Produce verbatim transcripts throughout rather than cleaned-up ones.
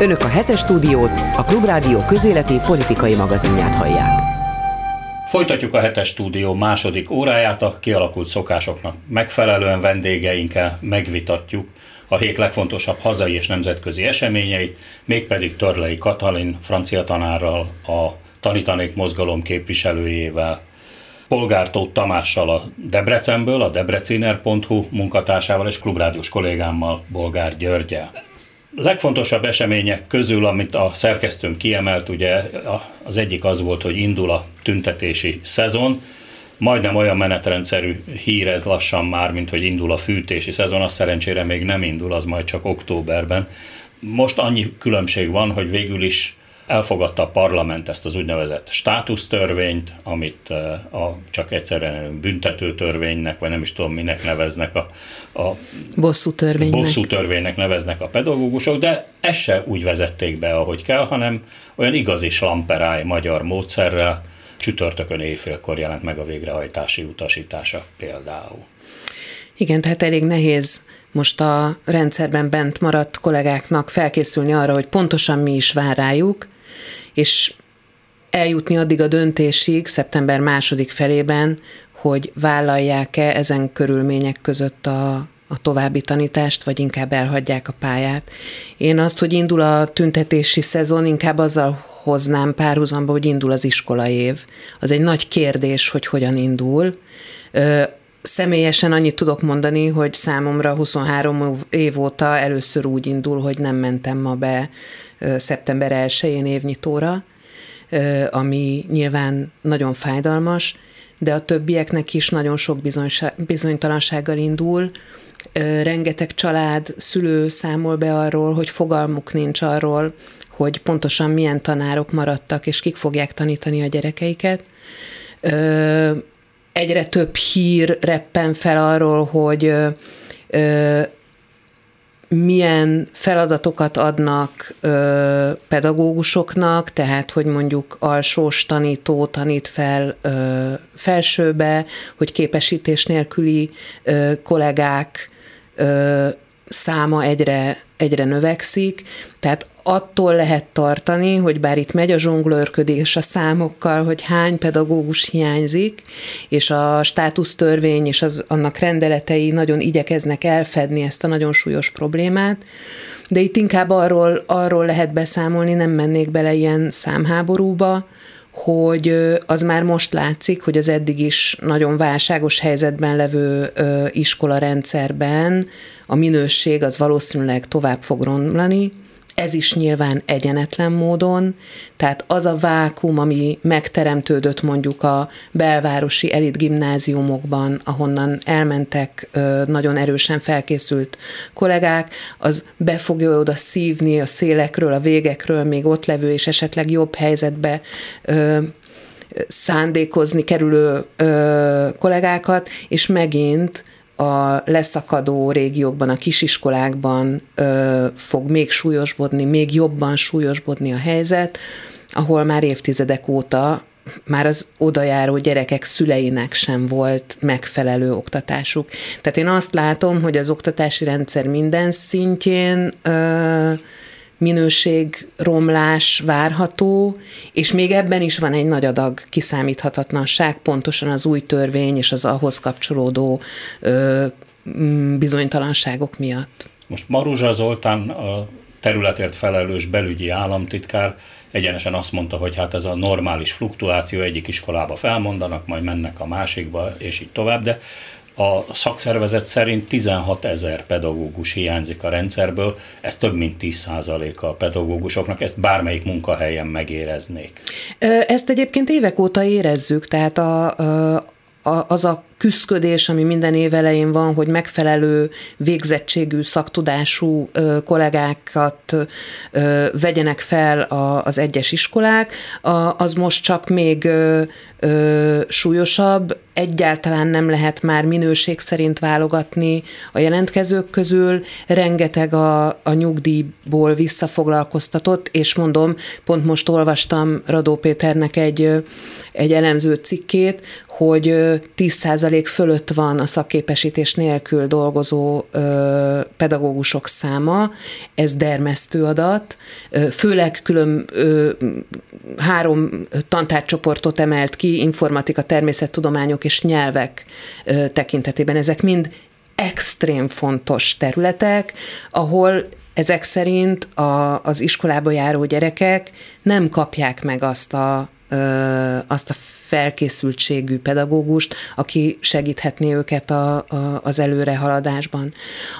Önök a Hetes Stúdiót, a Klubrádió közéleti politikai magazinját hallják. Folytatjuk a Hetes Stúdió második óráját, a kialakult szokásoknak megfelelően vendégeinkkel megvitatjuk a hét legfontosabb hazai és nemzetközi eseményeit, mégpedig Törley Katalin francia tanárral, a Tanítanék mozgalom képviselőjével, Polgár Tóth Tamással a Debrecenből, a debreciner pont hu munkatársával és klubrádiós kollégámmal, Bolgár Györgyel. Legfontosabb események közül, amit a szerkesztőm kiemelt, ugye az egyik az volt, hogy indul a tüntetési szezon, majdnem olyan menetrendszerű hír ez lassan már, mint hogy indul a fűtési szezon, az szerencsére még nem indul, az majd csak októberben. Most annyi különbség van, hogy végül is elfogadta a parlament ezt az úgynevezett státusztörvényt, amit a, csak egyszerűen büntetőtörvénynek, vagy nem is tudom minek neveznek a, a bosszútörvénynek. bosszútörvénynek neveznek a pedagógusok, de ezt se úgy vezették be, ahogy kell, hanem olyan igazi slamperáj magyar módszerrel, csütörtökön éjfélkor jelent meg a végrehajtási utasítása például. Igen, tehát elég nehéz most a rendszerben bent maradt kollégáknak felkészülni arra, hogy pontosan mi is vár rájuk, és eljutni addig a döntésig, szeptember második felében, hogy vállalják-e ezen körülmények között a, a további tanítást, vagy inkább elhagyják a pályát. Én azt, hogy indul a tüntetési szezon, inkább azzal hoznám párhuzamba, hogy indul az iskolai év. Az egy nagy kérdés, hogy hogyan indul. Ö, Személyesen annyit tudok mondani, hogy számomra huszonhárom év óta először úgy indul, hogy nem mentem ma be szeptember elsején évnyitóra, ami nyilván nagyon fájdalmas, de a többieknek is nagyon sok bizonytalansággal indul. Rengeteg család, szülő számol be arról, hogy fogalmuk nincs arról, hogy pontosan milyen tanárok maradtak, és kik fogják tanítani a gyerekeiket. Egyre több hír reppen fel arról, hogy ö, ö, milyen feladatokat adnak ö, pedagógusoknak, tehát hogy mondjuk alsós tanító tanít fel ö, felsőbe, hogy képesítés nélküli ö, kollégák ö, száma egyre, egyre növekszik, tehát attól lehet tartani, hogy bár itt megy a zsonglőrködés a számokkal, hogy hány pedagógus hiányzik, és a státusztörvény és az, annak rendeletei nagyon igyekeznek elfedni ezt a nagyon súlyos problémát, de itt inkább arról, arról lehet beszámolni, nem mennék bele ilyen számháborúba, hogy az már most látszik, hogy az eddig is nagyon válságos helyzetben levő iskolarendszerben a minőség az valószínűleg tovább fog romlani. Ez is nyilván egyenetlen módon, tehát az a vákuum, ami megteremtődött mondjuk a belvárosi elit gimnáziumokban, ahonnan elmentek nagyon erősen felkészült kollégák, az be fogja oda szívni a szélekről, a végekről még ott levő és esetleg jobb helyzetbe szándékozni kerülő kollégákat, és megint a leszakadó régiókban, a kisiskolákban ö, fog még súlyosbodni, még jobban súlyosbodni a helyzet, ahol már évtizedek óta már az odajáró gyerekek szüleinek sem volt megfelelő oktatásuk. Tehát én azt látom, hogy az oktatási rendszer minden szintjén ö, minőségromlás várható, és még ebben is van egy nagy adag kiszámíthatatlanság, pontosan az új törvény és az ahhoz kapcsolódó ö, bizonytalanságok miatt. Most Maruzsa Zoltán, a területért felelős belügyi államtitkár egyenesen azt mondta, hogy hát ez a normális fluktuáció, egyik iskolába felmondanak, majd mennek a másikba, és így tovább, de a szakszervezet szerint tizenhatezer pedagógus hiányzik a rendszerből, ez több mint tíz százaléka a pedagógusoknak, ezt bármelyik munkahelyen megéreznék. Ezt egyébként évek óta érezzük, tehát a, a, az a küszködés, ami minden év elején van, hogy megfelelő végzettségű, szaktudású kollégákat vegyenek fel az egyes iskolák, az most csak még súlyosabb, egyáltalán nem lehet már minőség szerint válogatni a jelentkezők közül, rengeteg a, a nyugdíjból visszafoglalkoztatott, és mondom, pont most olvastam Radó Péternek egy, egy elemző cikkét, hogy tíz százalék százalék fölött van a szakképesítés nélkül dolgozó ö, pedagógusok száma, ez dermesztő adat, főleg külön ö, három tantárcsoportot emelt ki, informatika, természettudományok és nyelvek ö, tekintetében. Ezek mind extrém fontos területek, ahol ezek szerint a, az iskolába járó gyerekek nem kapják meg azt a, ö, azt a felkészültségű pedagógust, aki segíthetné őket a, a, az előrehaladásban.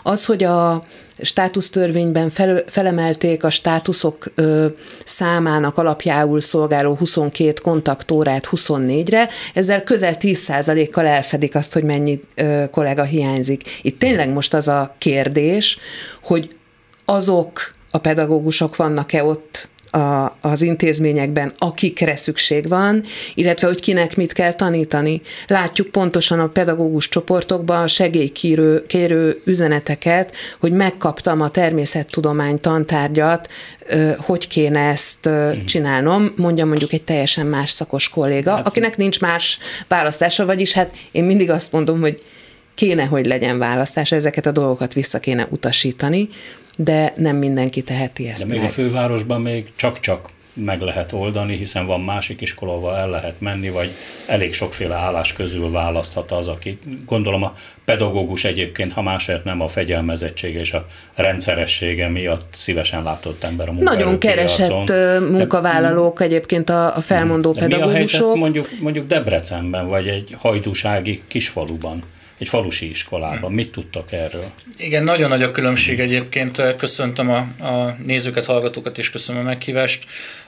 Az, hogy a státusztörvényben fel, felemelték a státuszok ö, számának alapjául szolgáló huszonkét kontaktórát huszonnégyre, ezzel közel tíz százalékkal elfedik azt, hogy mennyi ö, kolléga hiányzik. Itt tényleg most az a kérdés, hogy azok a pedagógusok vannak-e ott a, az intézményekben, akikre szükség van, illetve hogy kinek mit kell tanítani. Látjuk pontosan a pedagógus csoportokban a segélykérő kérő üzeneteket, hogy megkaptam a természettudomány tantárgyat, hogy kéne ezt csinálnom, mondja mondjuk egy teljesen más szakos kolléga, akinek nincs más választása, vagyis hát én mindig azt mondom, hogy kéne, hogy legyen választása, ezeket a dolgokat vissza kéne utasítani, de nem mindenki teheti ezt. De még meg. A fővárosban még csak-csak meg lehet oldani, hiszen van másik iskolába, el lehet menni, vagy elég sokféle állás közül választhat az, aki, gondolom a pedagógus egyébként, ha másért nem a fegyelmezettsége és a rendszeressége miatt szívesen látott ember a munkaerőpiacon. Nagyon keresett munkavállalók de, egyébként a, a felmondó de pedagógusok. Mi a helyzet mondjuk, mondjuk Debrecenben, vagy egy hajdúsági kisfaluban? Egy falusi iskolában. Mit tudtak erről? Igen, nagyon nagy a különbség egyébként. Köszöntöm a, a nézőket, hallgatókat, és köszönöm a meghívást.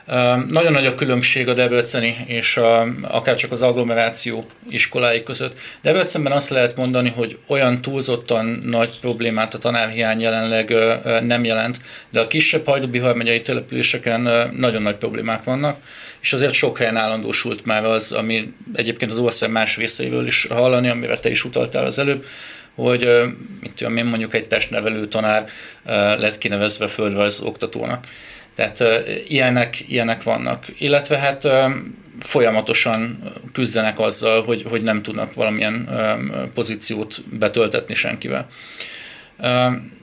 Uh, nagyon nagy a különbség a debreceni és a, akár csak az agglomeráció iskolái között. Debrecenben azt lehet mondani, hogy olyan túlzottan nagy problémát a tanárhiány jelenleg uh, nem jelent, de a kisebb Hajdú-Bihar megyei településeken uh, nagyon nagy problémák vannak, és azért sok helyen állandósult már az, ami egyébként az ország más részeiről is hallani, amire te is utaltál az előbb, hogy mit tudom én, mondjuk egy testnevelő tanár lett kinevezve földrajz oktatónak. Tehát ilyenek, ilyenek vannak. Illetve hát folyamatosan küzdenek azzal, hogy, hogy nem tudnak valamilyen pozíciót betöltetni senkivel.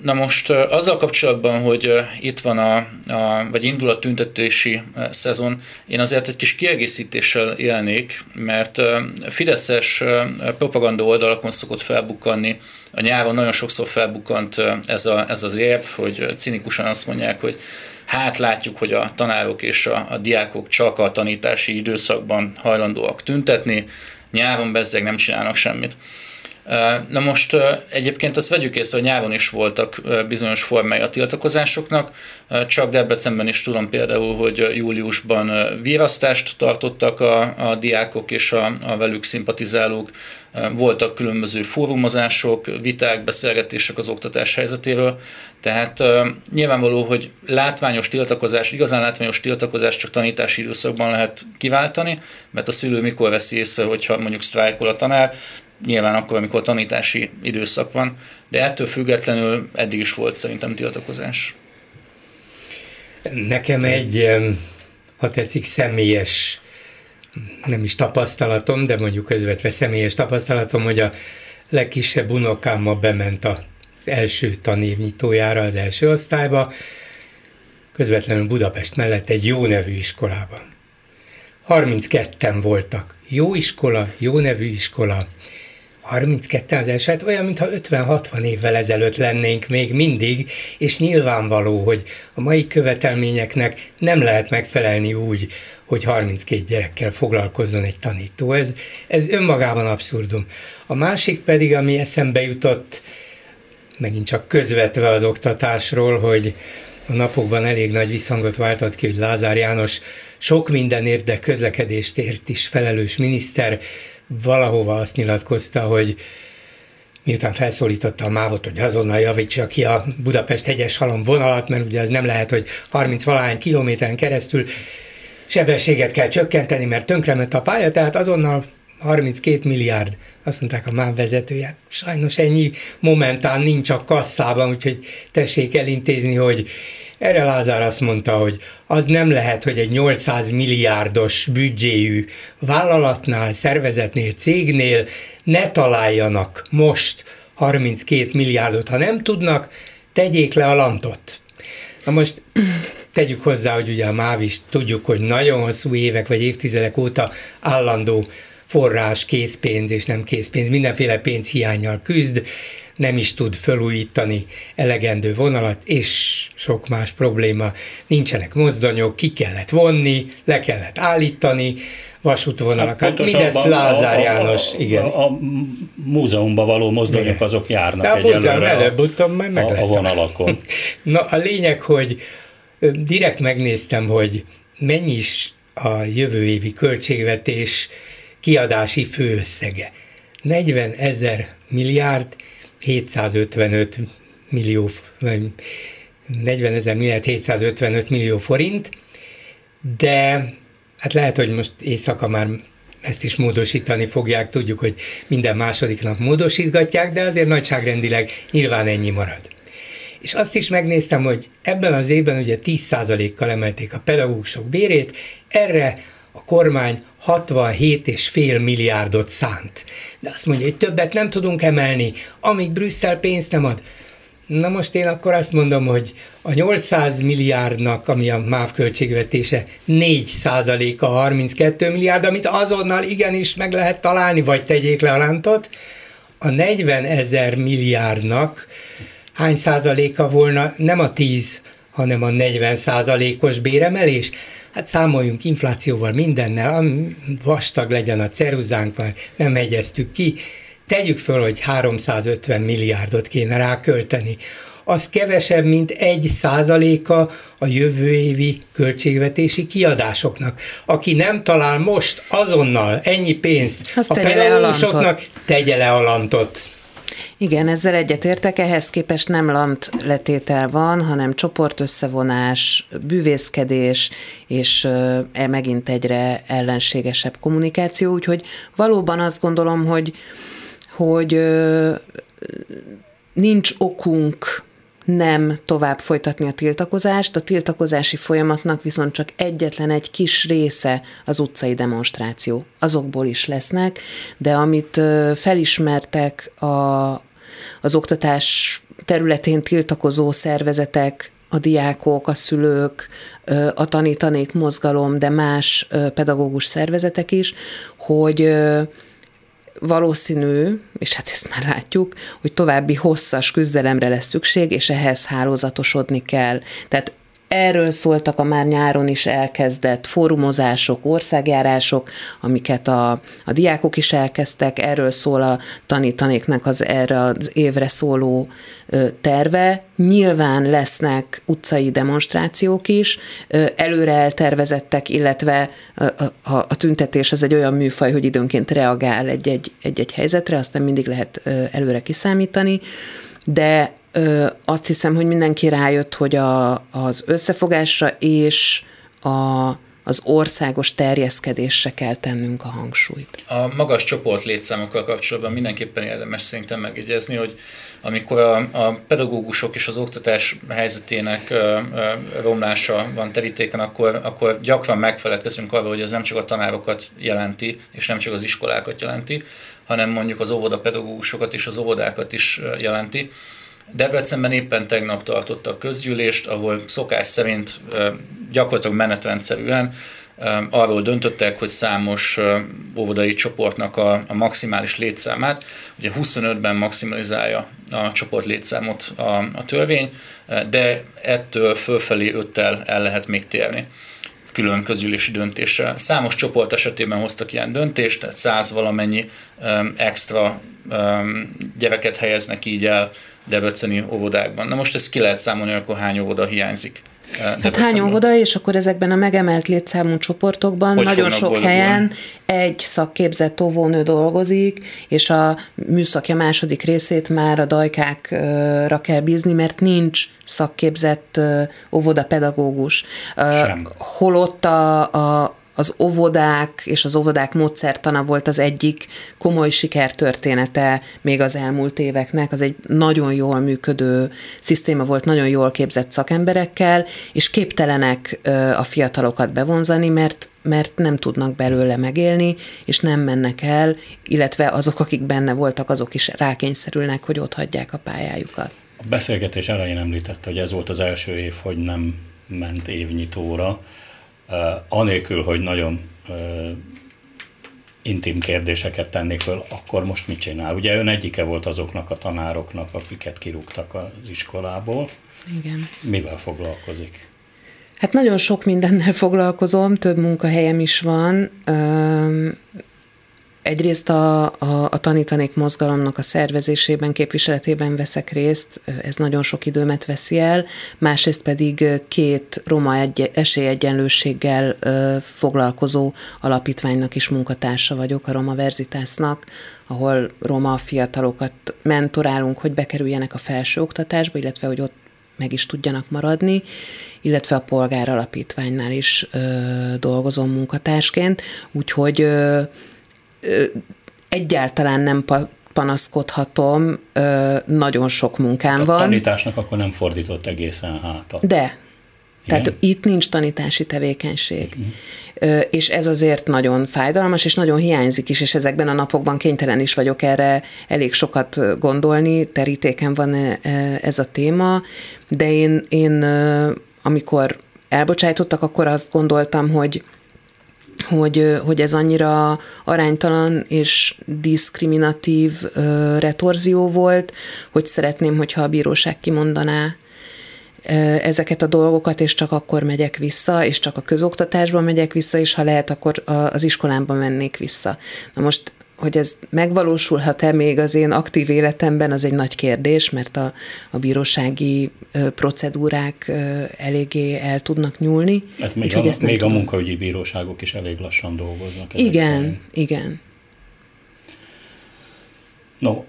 Na most azzal kapcsolatban, hogy itt van a, a vagy indul a tüntetési szezon, én azért egy kis kiegészítéssel élnék, mert fideszes propaganda oldalakon szokott felbukkanni, a nyáron nagyon sokszor felbukkant ez, a, ez az érv, hogy cinikusan azt mondják, hogy hát látjuk, hogy a tanárok és a, a diákok csak a tanítási időszakban hajlandóak tüntetni, nyáron bezzeg nem csinálnak semmit. Na most egyébként azt vegyük észre, hogy nyáron is voltak bizonyos formái a tiltakozásoknak, csak Debrecenben is tudom például, hogy júliusban virasztást tartottak a, a diákok és a, a velük szimpatizálók, voltak különböző fórumozások, viták, beszélgetések az oktatás helyzetéről, tehát nyilvánvaló, hogy látványos tiltakozás, igazán látványos tiltakozás csak tanítási időszakban lehet kiváltani, mert a szülő mikor veszi észre, hogyha mondjuk sztrájkol a tanár, nyilván akkor, amikor tanítási időszak van, de ettől függetlenül eddig is volt szerintem tiltakozás. Nekem egy, ha tetszik, személyes, nem is tapasztalatom, de mondjuk közvetve személyes tapasztalatom, hogy a legkisebb unokámmal bement az első tanévnyitójára, az első osztályba, közvetlenül Budapest mellett egy jó nevű iskolában. harmincketten voltak. Jó iskola, jó nevű iskola. harmincketten az első, hát olyan, mintha ötven-hatvan évvel ezelőtt lennénk még mindig, és nyilvánvaló, hogy a mai követelményeknek nem lehet megfelelni úgy, hogy harminckét gyerekkel foglalkozzon egy tanító. Ez, ez önmagában abszurdum. A másik pedig, ami eszembe jutott, megint csak közvetve az oktatásról, hogy a napokban elég nagy visszhangot váltott ki, hogy Lázár János sok mindenért, de közlekedést ért is felelős miniszter valahova azt nyilatkozta, hogy miután felszólította a mávot, hogy azonnal javítsa ki a Budapest-Hegyeshalom vonalat, mert ugye ez nem lehet, hogy harminc-valahány kilométeren keresztül sebességet kell csökkenteni, mert tönkrement a pálya, tehát azonnal harminckét milliárd, azt mondták a MÁV vezetőjét, sajnos ennyi momentán nincs a kasszában, úgyhogy tessék elintézni, hogy erre Lázár azt mondta, hogy az nem lehet, hogy egy nyolcszáz milliárdos büdzséjű vállalatnál, szervezetnél, cégnél ne találjanak most harminckét milliárdot, ha nem tudnak, tegyék le a lantot. Na most tegyük hozzá, hogy ugye a MÁV is tudjuk, hogy nagyon hosszú évek vagy évtizedek óta állandó forrás, készpénz és nem készpénz, mindenféle pénzhiánnyal küzd, nem is tud felújítani elegendő vonalat, és sok más probléma. Nincsenek mozdonyok, ki kellett vonni, le kellett állítani, vasútvonalakat, hát mindezt Lázár János. A, a, igen. a, a múzeumban való mozdonyok, igen, azok járnak de egyelőre a, előbb, majd meg a, a vonalakon. Na a lényeg, hogy direkt megnéztem, hogy mennyi is a jövő évi költségvetés kiadási főösszege. negyvenezer milliárd hétszázötvenöt millió, vagy negyvenezer milliárd hétszázötvenöt millió forint, de hát lehet, hogy most éjszaka már ezt is módosítani fogják, tudjuk, hogy minden második nap módosítgatják, de azért nagyságrendileg nyilván ennyi marad. És azt is megnéztem, hogy ebben az évben ugye tíz százalékkal emelték a pedagógusok bérét, erre a kormány hatvanhét egész öt milliárdot szánt. De azt mondja, hogy többet nem tudunk emelni, amíg Brüsszel pénzt nem ad. Na most én akkor azt mondom, hogy a nyolcszáz milliárdnak, ami a MÁV költségvetése, négy százaléka harminckettő milliárd, amit azonnal igenis meg lehet találni, vagy tegyék le a lántot. A negyvenezer milliárdnak hány százaléka volna nem a tíz, hanem a negyven százalékos béremelés? Hát számoljunk inflációval, mindennel, vastag legyen a ceruzánk, már nem hegyeztük ki. Tegyük föl, hogy háromszázötven milliárdot kéne rákölteni. Az kevesebb, mint egy százaléka a jövő évi költségvetési kiadásoknak. Aki nem talál most azonnal ennyi pénzt azt a pedagógusoknak, tegye le a lantot. Igen, ezzel egyetértek, ehhez képest nem lant letétel van, hanem csoportösszevonás, bűvészkedés, és e megint egyre ellenségesebb kommunikáció, úgyhogy valóban azt gondolom, hogy, hogy nincs okunk nem tovább folytatni a tiltakozást, a tiltakozási folyamatnak viszont csak egyetlen egy kis része az utcai demonstráció. Azokból is lesznek, de amit felismertek a, az oktatás területén tiltakozó szervezetek, a diákok, a szülők, a Tanítanék mozgalom, de más pedagógus szervezetek is, hogy valószínű, és hát ezt már látjuk, hogy további hosszas küzdelemre lesz szükség, és ehhez hálózatosodni kell. Tehát erről szóltak a már nyáron is elkezdett fórumozások, országjárások, amiket a, a diákok is elkezdtek, erről szól a Tanítanéknek az erre az évre szóló terve. Nyilván lesznek utcai demonstrációk is, előre eltervezettek, illetve a, a, a tüntetés az egy olyan műfaj, hogy időnként reagál egy-egy, egy-egy helyzetre, azt nem mindig lehet előre kiszámítani, de Ö, azt hiszem, hogy mindenki rájött, hogy a, az összefogásra és a, az országos terjeszkedésre kell tennünk a hangsúlyt. A magas csoport létszámokkal kapcsolatban mindenképpen érdemes szerintem megjegyezni, hogy amikor a, a pedagógusok és az oktatás helyzetének ö, ö, romlása van terítéken, akkor, akkor gyakran megfeledkezünk arról, hogy ez nem csak a tanárokat jelenti, és nem csak az iskolákat jelenti, hanem mondjuk az óvodapedagógusokat és az óvodákat is jelenti. Debrecenben éppen tegnap tartottak közgyűlést, ahol szokás szerint gyakorlatilag menetrendszerűen arról döntöttek, hogy számos óvodai csoportnak a, a maximális létszámát, ugye huszonötben maximalizálja a csoport létszámot a, a törvény, de ettől fölfelé öttel el lehet még térni külön közülési döntésre. Számos csoport esetében hoztak ilyen döntést, tehát száz valamennyi extra gyereket helyeznek így el debreceni óvodákban. Na most ezt ki lehet számolni, akkor hány óvoda hiányzik? Hát hány óvoda, és akkor ezekben a megemelt létszámú csoportokban hogy nagyon sok boldogulni? Helyen egy szakképzett óvónő dolgozik, és a műszakja második részét már a dajkákra kell bízni, mert nincs szakképzett óvodapedagógus. Sem. Holott a, a az óvodák és az óvodák módszertana volt az egyik komoly sikertörténete még az elmúlt éveknek. Az egy nagyon jól működő szisztéma volt, nagyon jól képzett szakemberekkel, és képtelenek a fiatalokat bevonzani, mert mert nem tudnak belőle megélni, és nem mennek el, illetve azok, akik benne voltak, azok is rákényszerülnek, hogy otthagyják a pályájukat. A beszélgetés elején említette, hogy ez volt az első év, hogy nem ment évnyitóra, anélkül, hogy nagyon intim kérdéseket tennék föl, akkor most mit csinál? Ugye ön egyike volt azoknak a tanároknak, akiket kirúgtak az iskolából. Igen. Mivel foglalkozik? Hát nagyon sok mindennel foglalkozom, több munkahelyem is van. Egyrészt a, a, a Tanítanék mozgalomnak a szervezésében, képviseletében veszek részt, ez nagyon sok időmet veszi el, másrészt pedig két roma egy, esélyegyenlőséggel foglalkozó alapítványnak is munkatársa vagyok, a Romaversitásnak, ahol roma fiatalokat mentorálunk, hogy bekerüljenek a felsőoktatásba, illetve hogy ott meg is tudjanak maradni, illetve a Polgár Alapítványnál is ö, dolgozom munkatársként, úgyhogy ö, ö, egyáltalán nem pa- panaszkodhatom, ö, nagyon sok munkám a van. A tanításnak akkor nem fordított egészen hátat. De. Igen? Tehát itt nincs tanítási tevékenység. Uh-huh. Ö, és ez azért nagyon fájdalmas, és nagyon hiányzik is, és ezekben a napokban kénytelen is vagyok erre elég sokat gondolni, terítéken van ez a téma, de én, én amikor elbocsájtottak, akkor azt gondoltam, hogy, hogy, hogy ez annyira aránytalan és diszkriminatív retorzió volt, hogy szeretném, hogyha a bíróság kimondaná ezeket a dolgokat, és csak akkor megyek vissza, és csak a közoktatásban megyek vissza, és ha lehet, akkor az iskolámban mennék vissza. Na most, hogy ez megvalósulhat-e még az én aktív életemben, az egy nagy kérdés, mert a, a bírósági procedúrák eléggé el tudnak nyúlni. Ez még, a, ezt még a munkaügyi bíróságok is elég lassan dolgoznak. Igen, szerint. igen. No,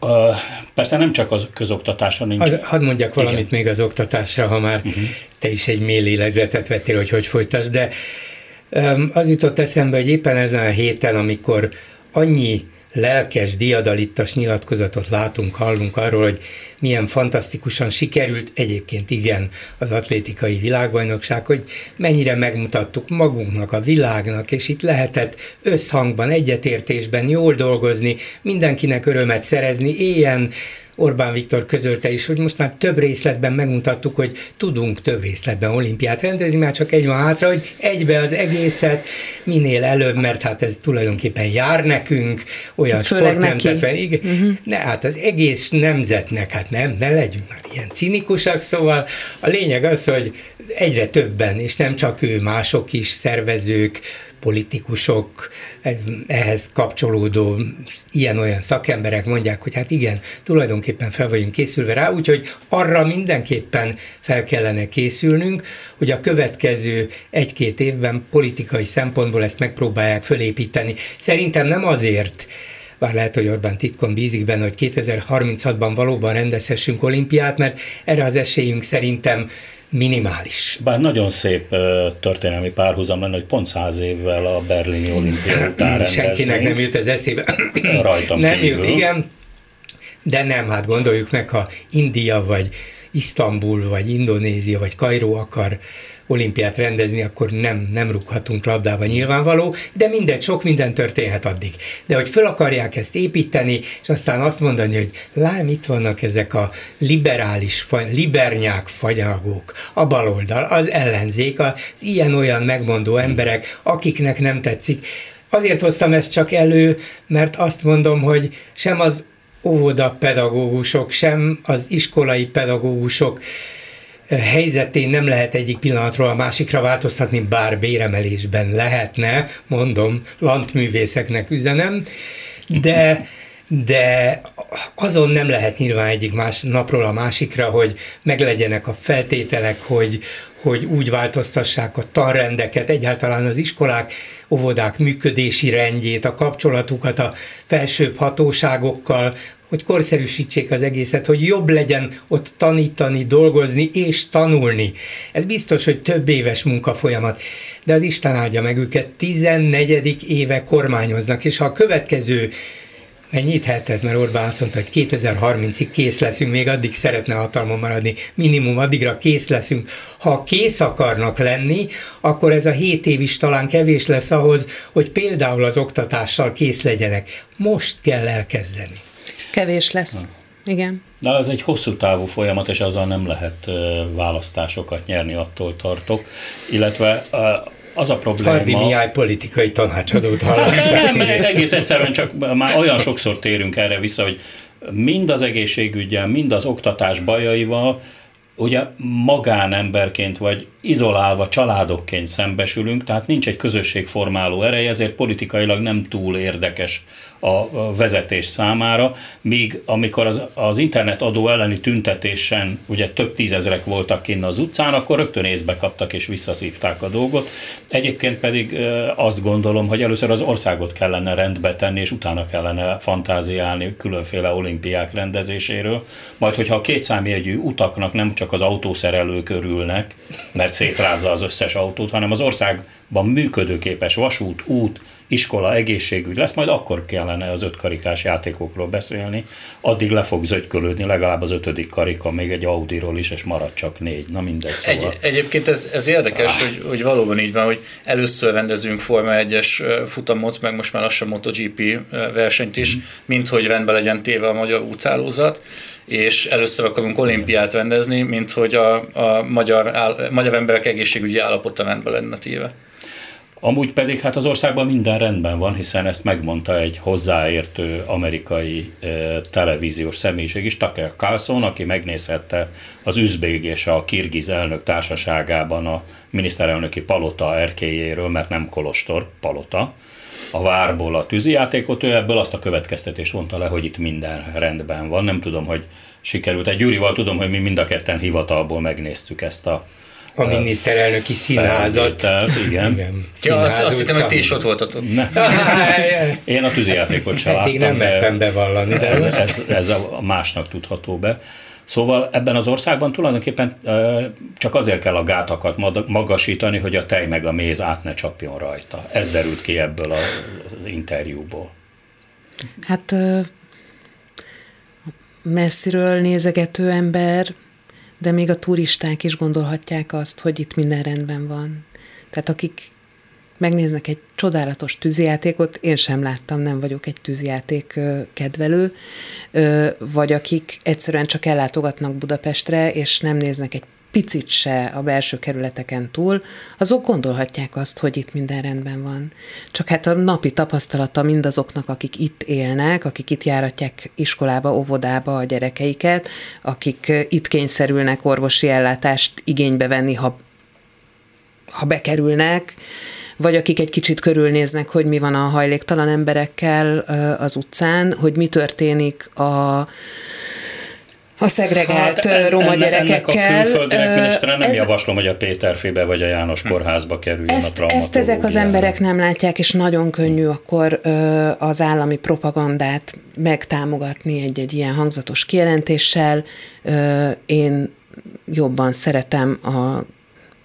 persze nem csak az közoktatásra nincs. Hadd had mondjak valamit Igen. még az oktatásra, ha már uh-huh. te is egy mély lélegzetet vettél, hogy hogy folytasd, de az jutott eszembe, hogy éppen ezen a héten, amikor annyi lelkes, diadalittas nyilatkozatot látunk, hallunk arról, hogy milyen fantasztikusan sikerült, egyébként igen, az atlétikai világbajnokság, hogy mennyire megmutattuk magunknak, a világnak, és itt lehetett összhangban, egyetértésben jól dolgozni, mindenkinek örömet szerezni, éljen, Orbán Viktor közölte is, hogy most már több részletben megmutattuk, hogy tudunk több részletben olimpiát rendezni, már csak egy van hátra, hogy egybe az egészet minél előbb, mert hát ez tulajdonképpen jár nekünk, olyan sportnemzetben. Uh-huh. Ne, hát az egész nemzetnek, hát nem, ne legyünk már ilyen cinikusak, szóval a lényeg az, hogy egyre többen, és nem csak ő, mások is, szervezők, politikusok, ehhez kapcsolódó ilyen-olyan szakemberek mondják, hogy hát igen, tulajdonképpen fel vagyunk készülve rá, úgyhogy arra mindenképpen fel kellene készülnünk, hogy a következő egy-két évben politikai szempontból ezt megpróbálják fölépíteni. Szerintem nem azért, bár lehet, hogy Orbán titkon bízik benne, hogy kétezer-harminchatban valóban rendezhessünk olimpiát, mert erre az esélyünk szerintem minimális. Bár nagyon szép történelmi párhuzam lenne, hogy pont száz évvel a berlini olimpia után rendezni. Senkinek nem jut ez eszébe. Rajtam nem kívül. Jut, igen. De nem, hát gondoljuk meg, ha India, vagy Isztambul, vagy Indonézia, vagy Kairó akar olimpiát rendezni, akkor nem, nem rúghatunk labdába, nyilvánvaló, de mindegy, sok minden történhet addig. De hogy föl akarják ezt építeni, és aztán azt mondani, hogy lám, itt vannak ezek a liberális, libernyák fagyagók, a baloldal, az ellenzék, az ilyen-olyan megmondó emberek, akiknek nem tetszik. Azért hoztam ezt csak elő, mert azt mondom, hogy sem az óvodapedagógusok, sem az iskolai pedagógusok helyzetén nem lehet egyik pillanatról a másikra változtatni, bár béremelésben lehetne, mondom, lantművészeknek üzenem, de, de azon nem lehet nyilván egyik más napról a másikra, hogy meglegyenek a feltételek, hogy, hogy úgy változtassák a tanrendeket, egyáltalán az iskolák, óvodák működési rendjét, a kapcsolatukat a felsőbb hatóságokkal, hogy korszerűsítsék az egészet, hogy jobb legyen ott tanítani, dolgozni és tanulni. Ez biztos, hogy több éves munkafolyamat, de az Isten áldja meg őket, tizennegyedik éve kormányoznak, és ha a következő, mennyit hetet, mert Orbán azt mondta, hogy kétezer-harmincig kész leszünk, még addig szeretne hatalmon maradni, minimum addigra kész leszünk. Ha kész akarnak lenni, akkor ez a hét év is talán kevés lesz ahhoz, hogy például az oktatással kész legyenek. Most kell elkezdeni. Kevés lesz. Igen. De ez egy hosszú távú folyamat, és azzal nem lehet választásokat nyerni, attól tartok. Illetve az a probléma... Hardi Mihály politikai tanácsadót hallottam. Nem, egész egyszerűen csak már olyan sokszor térünk erre vissza, hogy mind az egészségügyen, mind az oktatás bajaival, ugye magánemberként vagy izolálva családokként szembesülünk, tehát nincs egy közösségformáló ereje, ezért politikailag nem túl érdekes a vezetés számára, míg amikor az, az internetadó elleni tüntetésen ugye több tízezrek voltak kinn az utcán, akkor rögtön észbe kaptak és visszaszívták a dolgot. Egyébként pedig azt gondolom, hogy először az országot kellene rendbe tenni, és utána kellene fantáziálni különféle olimpiák rendezéséről, majd hogyha a kétszámjegyű utaknak nem csak az autószerelők örülnek, mert szétrázza az összes autót, hanem az országban működőképes vasút, út, iskola, egészségügy lesz, majd akkor kellene az ötkarikás játékokról beszélni, addig le fog zögykölődni legalább az ötödik karika, még egy Audiról is, és marad csak négy, na mindegy, szóval. Egy, egyébként ez, ez érdekes, ah. hogy, hogy valóban így van, hogy először rendezünk Forma egyes futamot, meg most már lassan MotoGP versenyt is, mm. mint hogy rendbe legyen téve a magyar úthálózat, és először akarunk olimpiát rendezni, mint hogy a, a magyar, áll, magyar emberek egészségügyi állapota rendben lenne téve. Amúgy pedig hát az országban minden rendben van, hiszen ezt megmondta egy hozzáértő amerikai eh, televíziós személyiség is, Tucker Carlson, aki megnézhette az üzbég és a kirgiz elnök társaságában a miniszterelnöki palota erkélyéről, mert nem kolostor, palota, a várból a tűzijátékot, ő ebből azt a következtetést vonta le, hogy itt minden rendben van. Nem tudom, hogy sikerült. Egy Gyurival tudom, hogy mi mind a ketten hivatalból megnéztük ezt a A miniszterelnöki színházat. Igen. Igen. Ja, azt, azt hittem, hogy ti is ott voltatok. Én a tűzijátékot sem láttam. Eddig nem mertem bevallani. De ez, ez, ez a másnak tudható be. Szóval ebben az országban tulajdonképpen csak azért kell a gátakat magasítani, hogy a tej meg a méz át ne csapjon rajta. Ez derült ki ebből az interjúból. Hát messziről nézegető ember, de még a turisták is gondolhatják azt, hogy itt minden rendben van. Tehát akik megnéznek egy csodálatos tűzijátékot, én sem láttam, nem vagyok egy tűzijáték kedvelő, vagy akik egyszerűen csak ellátogatnak Budapestre, és nem néznek egy picit se a belső kerületeken túl, azok gondolhatják azt, hogy itt minden rendben van. Csak hát a napi tapasztalata mindazoknak, akik itt élnek, akik itt járatják iskolába, óvodába a gyerekeiket, akik itt kényszerülnek orvosi ellátást igénybe venni, ha, ha bekerülnek, vagy akik egy kicsit körülnéznek, hogy mi van a hajléktalan emberekkel az utcán, hogy mi történik a... a szegregált hát roma gyerekekkel. A külföldinek minisztere nem ez, javaslom, hogy a Péterfébe vagy a János kórházba kerüljön ezt, a traumatológiára. Ezt ezek az emberek nem látják, és nagyon könnyű akkor az állami propagandát megtámogatni egy-egy ilyen hangzatos kijelentéssel. Én jobban szeretem a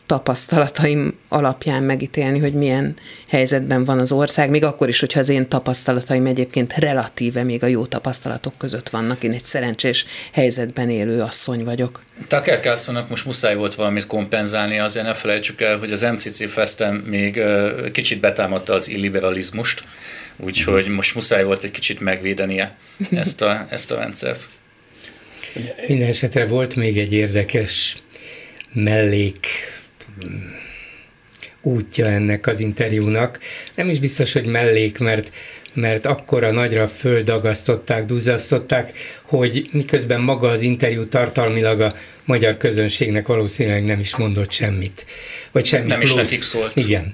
tapasztalataim alapján megítélni, hogy milyen helyzetben van az ország, még akkor is, hogyha az én tapasztalataim egyébként relatíve még a jó tapasztalatok között vannak. Én egy szerencsés helyzetben élő asszony vagyok. Tucker Carlsonnak most muszáj volt valamit kompenzálni, azért ne felejtsük el, hogy az em cé cé Festen még kicsit betámadta az illiberalizmust, úgyhogy most muszáj volt egy kicsit megvédenie ezt a, ezt a rendszert. Minden esetre volt még egy érdekes mellék útja ennek az interjúnak. Nem is biztos, hogy mellék, mert, mert akkora nagyra földagasztották, duzzasztották, hogy miközben maga az interjú tartalmilag a magyar közönségnek valószínűleg nem is mondott semmit. Vagy semmi nem plusz. Is nekik szólt. Igen,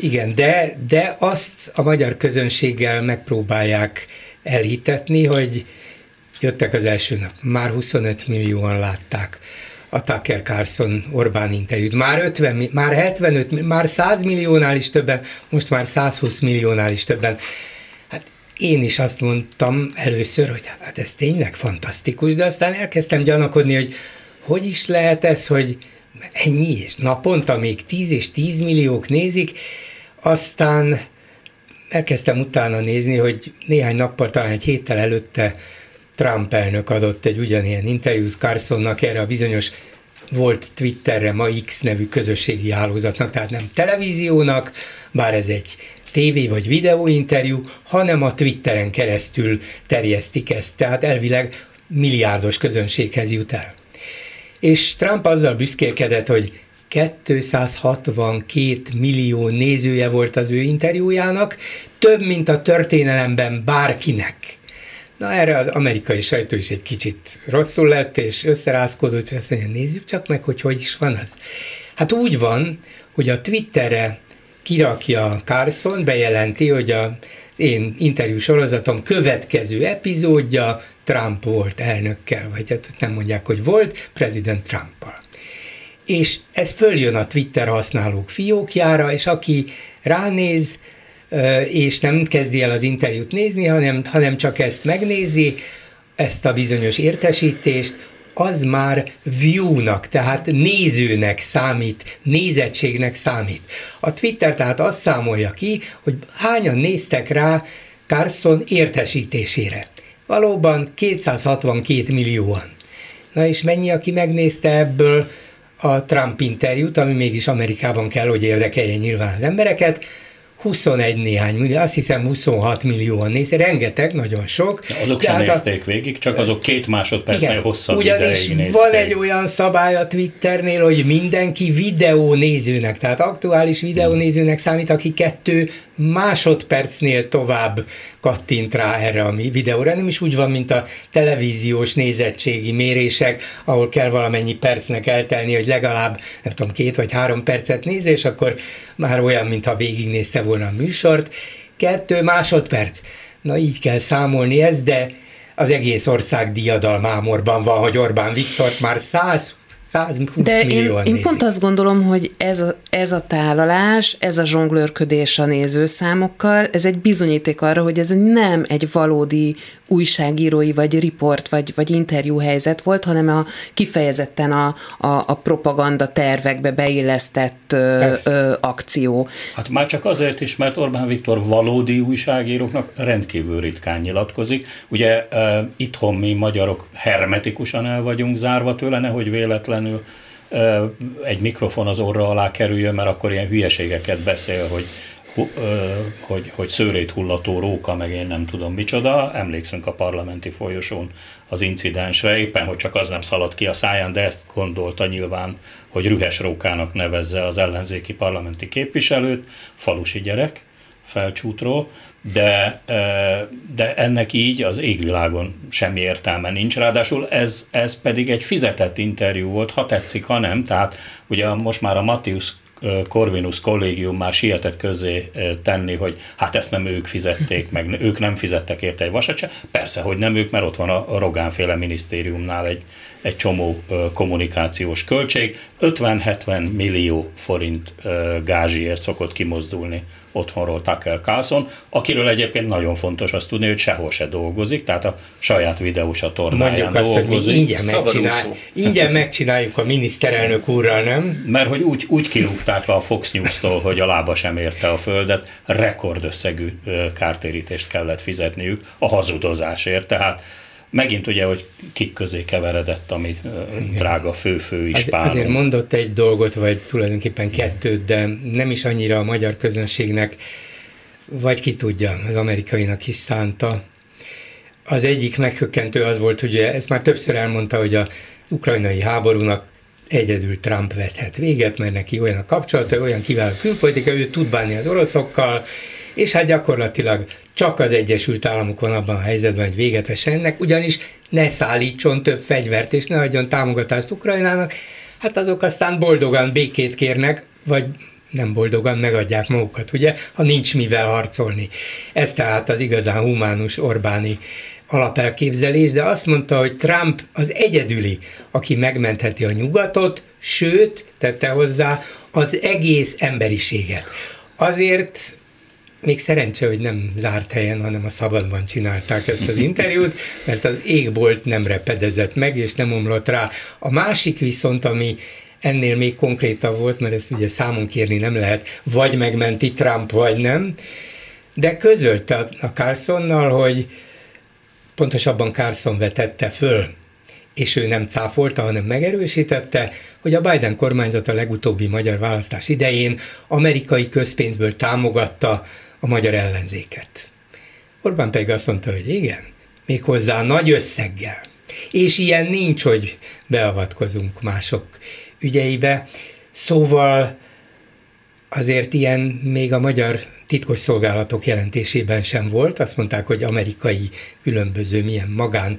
Igen de, de azt a magyar közönséggel megpróbálják elhitetni, hogy jöttek az első nap, már huszonöt millióan látták. a Tucker Carlson Orbán interjút. Már ötven, már hetvenöt, már száz milliónál is többen, most már száz húsz milliónál is többen. Hát én is azt mondtam először, hogy hát ez tényleg fantasztikus, de aztán elkezdtem gyanakodni, hogy hogy is lehet ez, hogy ennyi és naponta még tíz és tíz milliók nézik, aztán elkezdtem utána nézni, hogy néhány nappal, talán egy héttel előtte Trump elnök adott egy ugyanilyen interjút Carsonnak erre a bizonyos volt Twitterre, ma X nevű közösségi hálózatnak, tehát nem televíziónak, bár ez egy tévé vagy videóinterjú, hanem a Twitteren keresztül terjesztik ezt, tehát elvileg milliárdos közönséghez jut el. És Trump azzal büszkélkedett, hogy kétszázhatvankét millió nézője volt az ő interjújának, több, mint a történelemben bárkinek. Na erre az amerikai sajtó is egy kicsit rosszul lett, és összerázkodott, és azt mondja, nézzük csak meg, hogy hogy is van az. Hát úgy van, hogy a Twitterre kirakja Carlson, bejelenti, hogy az én interjú sorozatom következő epizódja Trump volt elnökkel, vagy hát nem mondják, hogy volt, prezident Trumppal. És ez följön a Twitter használók fiókjára, és aki ránéz, és nem kezdi el az interjút nézni, hanem, hanem csak ezt megnézi, ezt a bizonyos értesítést, az már view-nak, tehát nézőnek számít, nézettségnek számít. A Twitter tehát azt számolja ki, hogy hányan néztek rá Carlson értesítésére. Valóban kétszázhatvankét millióan. Na és mennyi, aki megnézte ebből a Trump interjút, ami mégis Amerikában kell, hogy érdekelje nyilván az embereket, huszonegy néhány millió, azt hiszem huszonhat millióan néz, rengeteg, nagyon sok. De azok sem nézték a... végig, csak azok két másodpercnél hosszabb ideig nézték. Ugyanis van egy olyan szabály a Twitternél, hogy mindenki videónézőnek, tehát aktuális videónézőnek számít, aki kettő másodpercnél tovább kattint rá erre a videóra. Nem is úgy van, mint a televíziós nézettségi mérések, ahol kell valamennyi percnek eltelni, hogy legalább, nem tudom, két vagy három percet néz, és akkor már olyan, mintha végignézte volna a műsort. Kettő másodperc. Na így kell számolni ezt, de az egész ország diadalmámorban van, hogy Orbán Viktort már száz De én, én pont azt gondolom, hogy ez a, ez a tálalás, ez a zsonglőrködés a nézőszámokkal, ez egy bizonyíték arra, hogy ez nem egy valódi újságírói, vagy riport, vagy, vagy interjúhelyzet volt, hanem a kifejezetten a, a, a propaganda tervekbe beillesztett ö, ö, akció. Hát már csak azért is, mert Orbán Viktor valódi újságíróknak rendkívül ritkán nyilatkozik. Ugye e, itthon mi magyarok hermetikusan el vagyunk zárva tőle, nehogy véletlenül e, egy mikrofon az orra alá kerüljön, mert akkor ilyen hülyeségeket beszél, hogy Hogy, hogy szőrét hullató róka, meg én nem tudom micsoda. Emlékszünk a parlamenti folyosón az incidensre, éppen hogy csak az nem szaladt ki a száján, de ezt gondolta nyilván, hogy rühes rókának nevezze az ellenzéki parlamenti képviselőt, falusi gyerek, Felcsútról, de, de ennek így az égvilágon semmi értelme nincs. Ráadásul ez, ez pedig egy fizetett interjú volt, ha tetszik, ha nem. Tehát ugye most már a Mathias Corvinus Collegium már sietett közzé tenni, hogy hát ezt nem ők fizették meg, ők nem fizettek érte egy vasat se. Persze, hogy nem ők, mert ott van a Rogánféle minisztériumnál egy, egy csomó kommunikációs költség. ötven-hetven millió forint gázsiért szokott kimozdulni otthonról Tucker Carlson, akiről egyébként nagyon fontos azt tudni, hogy sehol se dolgozik, tehát a saját videósatornáján dolgozik. Mondjuk azt, hogy ingyen, megcsinál, ingyen megcsináljuk a miniszterelnök úrral, nem? Mert hogy úgy, úgy kirúgták le a Fox News-tól, hogy a lába sem érte a földet, rekordösszegű kártérítést kellett fizetniük a hazudozásért, tehát megint ugye, hogy kik közé keveredett, ami drága fő-fő ispáron. Azért mondott egy dolgot, vagy tulajdonképpen kettőt, de nem is annyira a magyar közönségnek, vagy ki tudja, az amerikainak is szánta. Az egyik meghökkentő az volt, hogy ezt már többször elmondta, hogy az ukrajnai háborúnak egyedül Trump vethet véget, mert neki olyan a kapcsolata, olyan kiváló külpolitika, ő tud bánni az oroszokkal, és hát gyakorlatilag csak az Egyesült Államok van abban a helyzetben, hogy véget vesse ennek, ugyanis ne szállítson több fegyvert, és ne adjon támogatást Ukrajnának, hát azok aztán boldogan békét kérnek, vagy nem boldogan megadják magukat, ugye, ha nincs mivel harcolni. Ez tehát az igazán humánus Orbáni alapelképzelés, de azt mondta, hogy Trump az egyedüli, aki megmentheti a nyugatot, sőt, tette hozzá, az egész emberiséget. Azért még szerencse, hogy nem zárt helyen, hanem a szabadban csinálták ezt az interjút, mert az égbolt nem repedezett meg, és nem omlott rá. A másik viszont, ami ennél még konkrétabb volt, mert ezt ugye számon kérni nem lehet, vagy megmenti Trump, vagy nem, de közölte a Carlsonnal, hogy pontosabban Carlson vetette föl, és ő nem cáfolta, hanem megerősítette, hogy a Biden kormányzata legutóbbi magyar választás idején amerikai közpénzből támogatta a magyar ellenzéket. Orbán pedig azt mondta, hogy igen, méghozzá nagy összeggel. És ilyen nincs, hogy beavatkozunk mások ügyeibe. Szóval azért ilyen még a magyar titkos szolgálatok jelentésében sem volt. Azt mondták, hogy amerikai különböző milyen magán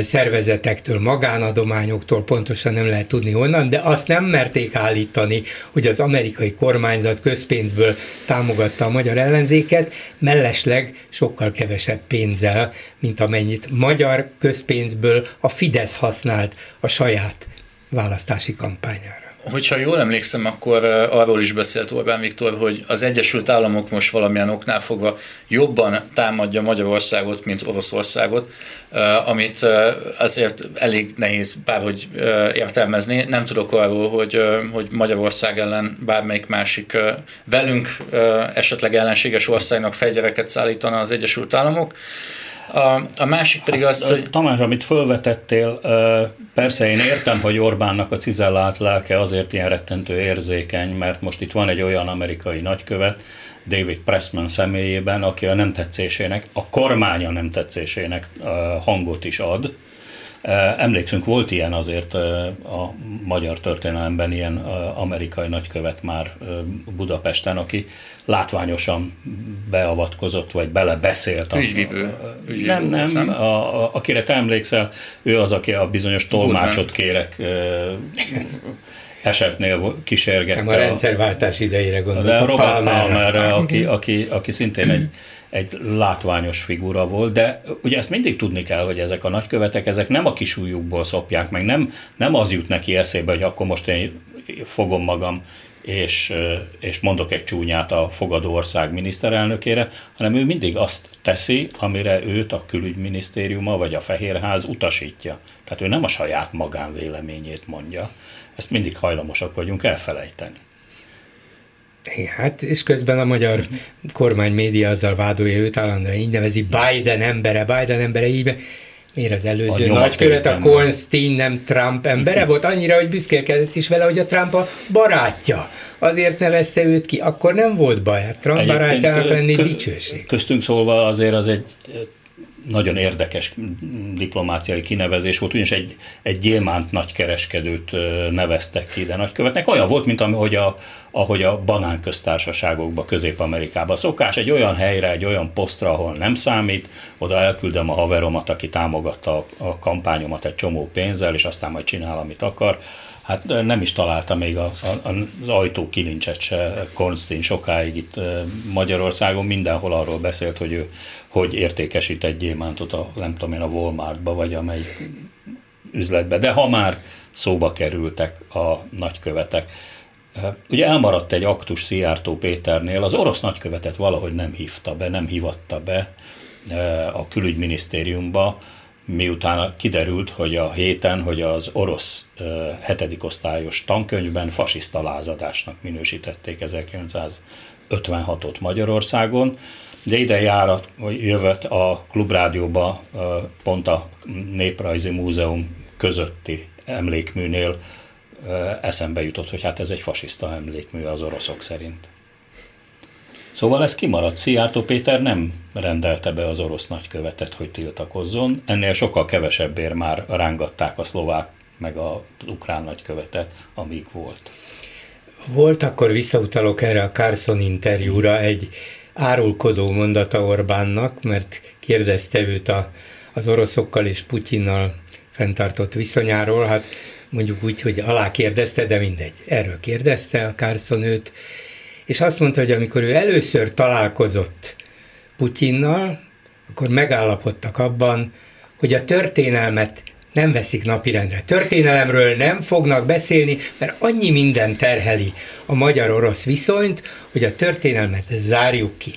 szervezetektől, magánadományoktól pontosan nem lehet tudni honnan, de azt nem merték állítani, hogy az amerikai kormányzat közpénzből támogatta a magyar ellenzéket, mellesleg sokkal kevesebb pénzzel, mint amennyit magyar közpénzből a Fidesz használt a saját választási kampányára. Hogyha jól emlékszem, akkor arról is beszélt Orbán Viktor, hogy az Egyesült Államok most valamilyen oknál fogva jobban támadja Magyarországot, mint Oroszországot, amit azért elég nehéz bárhogy értelmezni. Nem tudok arról, hogy, hogy Magyarország ellen bármelyik másik velünk esetleg ellenséges országnak fegyvereket szállítana az Egyesült Államok. A, a másik pedig az, hát, hogy... Tamás, amit fölvetettél, persze én értem, hogy Orbánnak a cizellált lelke azért ilyen rettentő érzékeny, mert most itt van egy olyan amerikai nagykövet, David Pressman személyében, aki a nem tetszésének, a kormánya nem tetszésének hangot is ad. Emlékszünk, volt ilyen azért a magyar történelemben, ilyen amerikai nagykövet már Budapesten, aki látványosan beavatkozott, vagy belebeszélt. Ügyvívő. Ügyvívő. Nem, nem. nem. A, a, akire te emlékszel, ő az, aki a bizonyos tolmácsot kérek esetnél kísérgette. Nem a rendszerváltás idejére gondolsz. De Robert Palmerre, aki, aki, aki szintén egy egy látványos figura volt, de ugye ezt mindig tudni kell, hogy ezek a nagykövetek, ezek nem a kisújjukból szopják meg, nem, nem az jut neki eszébe, hogy akkor most én fogom magam, és, és mondok egy csúnyát a fogadó ország miniszterelnökére, hanem ő mindig azt teszi, amire őt a külügyminisztériuma vagy a Fehérház utasítja. Tehát ő nem a saját magánvéleményét mondja. Ezt mindig hajlamosak vagyunk elfelejteni. Hát, és közben a magyar kormány média azzal vádolja őt, állandóan így nevezi Biden embere, Biden embere, így miért az előző nagykövet, a Kornstein nem Trump embere volt, annyira, hogy büszkélkedett is vele, hogy a Trump a barátja. Azért nevezte őt ki, akkor nem volt baj, hát Trump egyébként barátjának lenni dicsőség. Köztünk szólva azért az egy nagyon érdekes diplomáciai kinevezés volt, ugyanis egy, egy gyémánt nagykereskedőt neveztek ki, de nagykövetnek olyan volt, mint ahogy a, ahogy a banánköztársaságokban, Közép-Amerikában szokás, egy olyan helyre, egy olyan posztra, ahol nem számít, oda elküldöm a haveromat, aki támogatta a kampányomat egy csomó pénzzel, és aztán majd csinál, amit akar. Hát nem is találta még a, a, az ajtó kilincset se Kornstein sokáig itt Magyarországon, mindenhol arról beszélt, hogy ő hogy értékesít egy gyémántot a, nem tudom én, a Walmartba, vagy amely üzletbe. De ha már szóba kerültek a nagykövetek. Ugye elmaradt egy aktus Szijjártó Péternél, az orosz nagykövetet valahogy nem hívta be, nem hívatta be a külügyminisztériumba, miután kiderült, hogy a héten, hogy az orosz hetedik osztályos tankönyvben fasiszta lázadásnak minősítették ezerkilencszázötvenhatot Magyarországon. De ide járat, jövett a Klubrádióba pont a Néprajzi Múzeum közötti emlékműnél eszembe jutott, hogy hát ez egy fasiszta emlékmű az oroszok szerint. Szóval ez kimaradt. Szijjártó Péter nem rendelte be az orosz nagykövetet, hogy tiltakozzon. Ennél sokkal kevesebbért már rángatták a szlovák meg az ukrán nagykövetet, amíg volt. Volt, akkor visszautalok erre a Carlson interjúra, egy árulkodó mondata Orbánnak, mert kérdezte őt a, az oroszokkal és Putyinnal fenntartott viszonyáról. Hát mondjuk úgy, hogy alá kérdezte, de mindegy. Erről kérdezte a Carlson őt, és azt mondta, hogy amikor ő először találkozott Putyinnal, akkor megállapodtak abban, hogy a történelmet nem veszik napirendre. Történelemről nem fognak beszélni, mert annyi minden terheli a magyar-orosz viszonyt, hogy a történelmet zárjuk ki.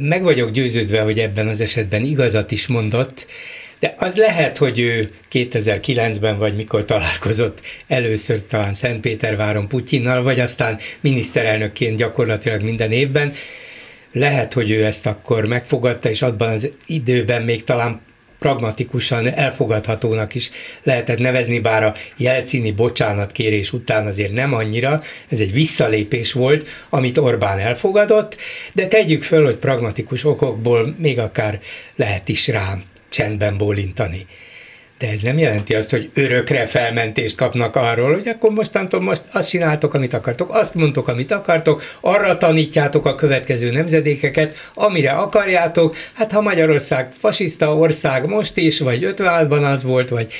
Meg vagyok győződve, hogy ebben az esetben igazat is mondott, de az lehet, hogy ő kétezer-kilencben vagy mikor találkozott először talán Szentpéterváron Putyinnal, vagy aztán miniszterelnökként gyakorlatilag minden évben. Lehet, hogy ő ezt akkor megfogadta, és abban az időben még talán pragmatikusan elfogadhatónak is lehetett nevezni, bár a jelcini bocsánatkérés után azért nem annyira, ez egy visszalépés volt, amit Orbán elfogadott, de tegyük föl, hogy pragmatikus okokból még akár lehet is rám csendben bólintani. De ez nem jelenti azt, hogy örökre felmentést kapnak arról, hogy akkor mostantól most azt csináltok, amit akartok, azt mondtok, amit akartok, arra tanítjátok a következő nemzedékeket, amire akarjátok. Hát ha Magyarország fasiszta ország most is, vagy ötvenhatban az volt, vagy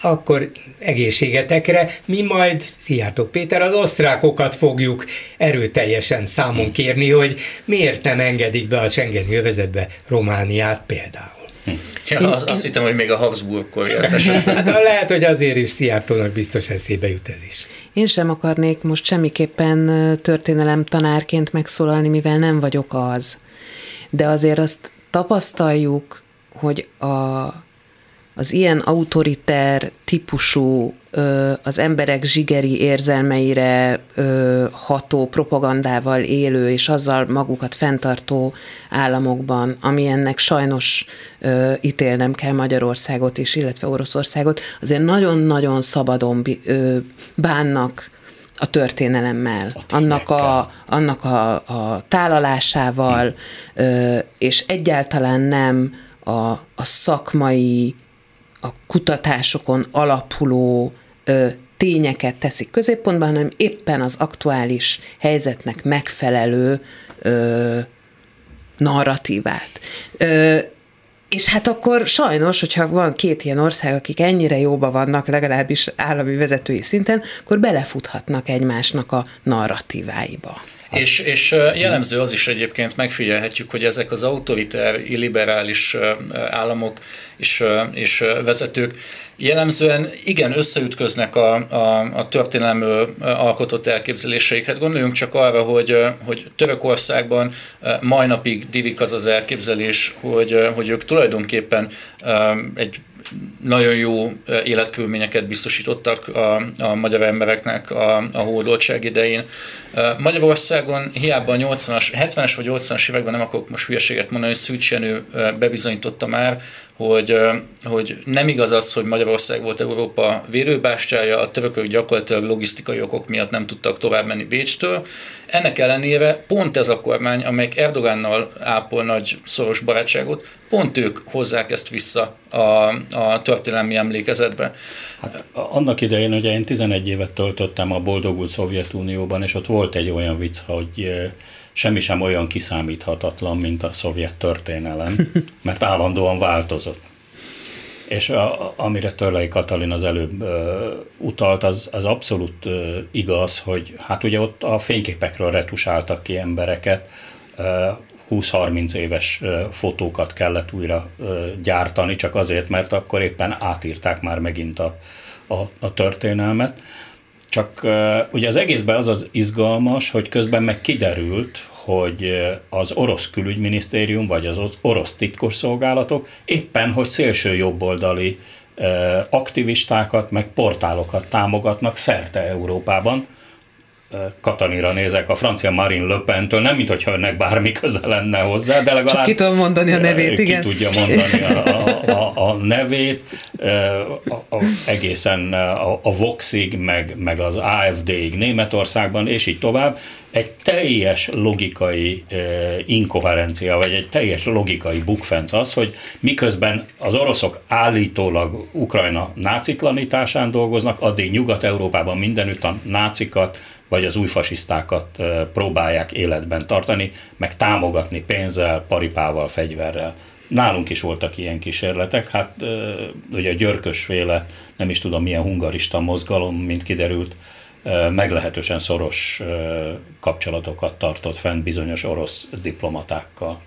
akkor egészségetekre, mi majd, Szijjártó Péter, az osztrákokat fogjuk erőteljesen számon kérni, hogy miért nem engedik be a Schengeni övezetbe Romániát például. Ja, én, az, én... azt hittem, hogy még a Habsburgkor jött esetben. Lehet, hogy azért is Szijjártónak biztos eszébe jut ez is. Én sem akarnék most semmiképpen történelem tanárként megszólalni, mivel nem vagyok az. De azért azt tapasztaljuk, hogy a, az ilyen autoriter típusú, az emberek zsigeri érzelmeire ható propagandával élő és azzal magukat fenntartó államokban, ami ennek sajnos ítélnem kell Magyarországot is, illetve Oroszországot, azért nagyon-nagyon szabadon bánnak a történelemmel, a annak, a, annak a, a tálalásával, és egyáltalán nem a, a szakmai, a kutatásokon alapuló ö, tényeket teszik középpontban, hanem éppen az aktuális helyzetnek megfelelő ö, narratívát. Ö, és hát akkor sajnos, hogyha van két ilyen ország, akik ennyire jóba vannak, legalábbis állami vezetői szinten, akkor belefuthatnak egymásnak a narratíváiba. És, és jellemző az is egyébként, megfigyelhetjük, hogy ezek az autoriter, illiberális államok és, és vezetők jellemzően igen összeütköznek a, a, a történelemről alkotott elképzeléseik. Hát gondoljunk csak arra, hogy, hogy Törökországban mai napig divik az az elképzelés, hogy, hogy ők tulajdonképpen egy nagyon jó életkörülményeket biztosítottak a, a magyar embereknek a, a hódoltság idején. Magyarországon hiába a nyolcvanas, hetvenes vagy nyolcvanas években, nem akarok most hülyeséget mondani, Szűcs Jenő bebizonyította már, hogy, hogy nem igaz az, hogy Magyarország volt Európa vérőbástyája, a törökök gyakorlatilag logisztikai okok miatt nem tudtak tovább menni Bécstől. Ennek ellenére pont ez a kormány, amelyik Erdoğannal ápol nagy szoros barátságot, pont ők hozzák ezt vissza a, a történelmi emlékezetbe. Hát, annak idején ugye én tizenegy évet töltöttem a boldogult Szovjetunióban, és ott volt egy olyan vicc, hogy semmi sem olyan kiszámíthatatlan, mint a szovjet történelem, mert állandóan változott. És a, amire Törley Katalin az előbb ö, utalt, az, az abszolút ö, igaz, hogy hát ugye ott a fényképekről retusáltak ki embereket, ö, húsz-harminc éves fotókat kellett újra gyártani, csak azért, mert akkor éppen átírták már megint a, a, a történelmet. Csak ugye az egészben az az izgalmas, hogy közben meg kiderült, hogy az orosz külügyminisztérium, vagy az orosz titkosszolgálatok éppen, hogy szélső jobboldali aktivistákat, meg portálokat támogatnak szerte Európában. Katalinra nézek, a francia Marine Le Pentől, nem minthogyha önnek bármi köze lenne hozzá, de legalább... Csak ki tudom mondani a nevét, igen. Ki tudja mondani a, a, a nevét, a, a, egészen a, a Voxig, meg, meg az á ef déig Németországban, és így tovább. Egy teljes logikai inkoherencia, vagy egy teljes logikai bukfenc az, hogy miközben az oroszok állítólag Ukrajna nácitlanításán dolgoznak, addig Nyugat-Európában mindenütt a nácikat, vagy az új fasisztákat próbálják életben tartani, meg támogatni pénzzel, paripával, fegyverrel. Nálunk is voltak ilyen kísérletek, hát ugye a Györkösféle, nem is tudom milyen hungarista mozgalom, mint kiderült, meglehetősen szoros kapcsolatokat tartott fenn bizonyos orosz diplomatákkal.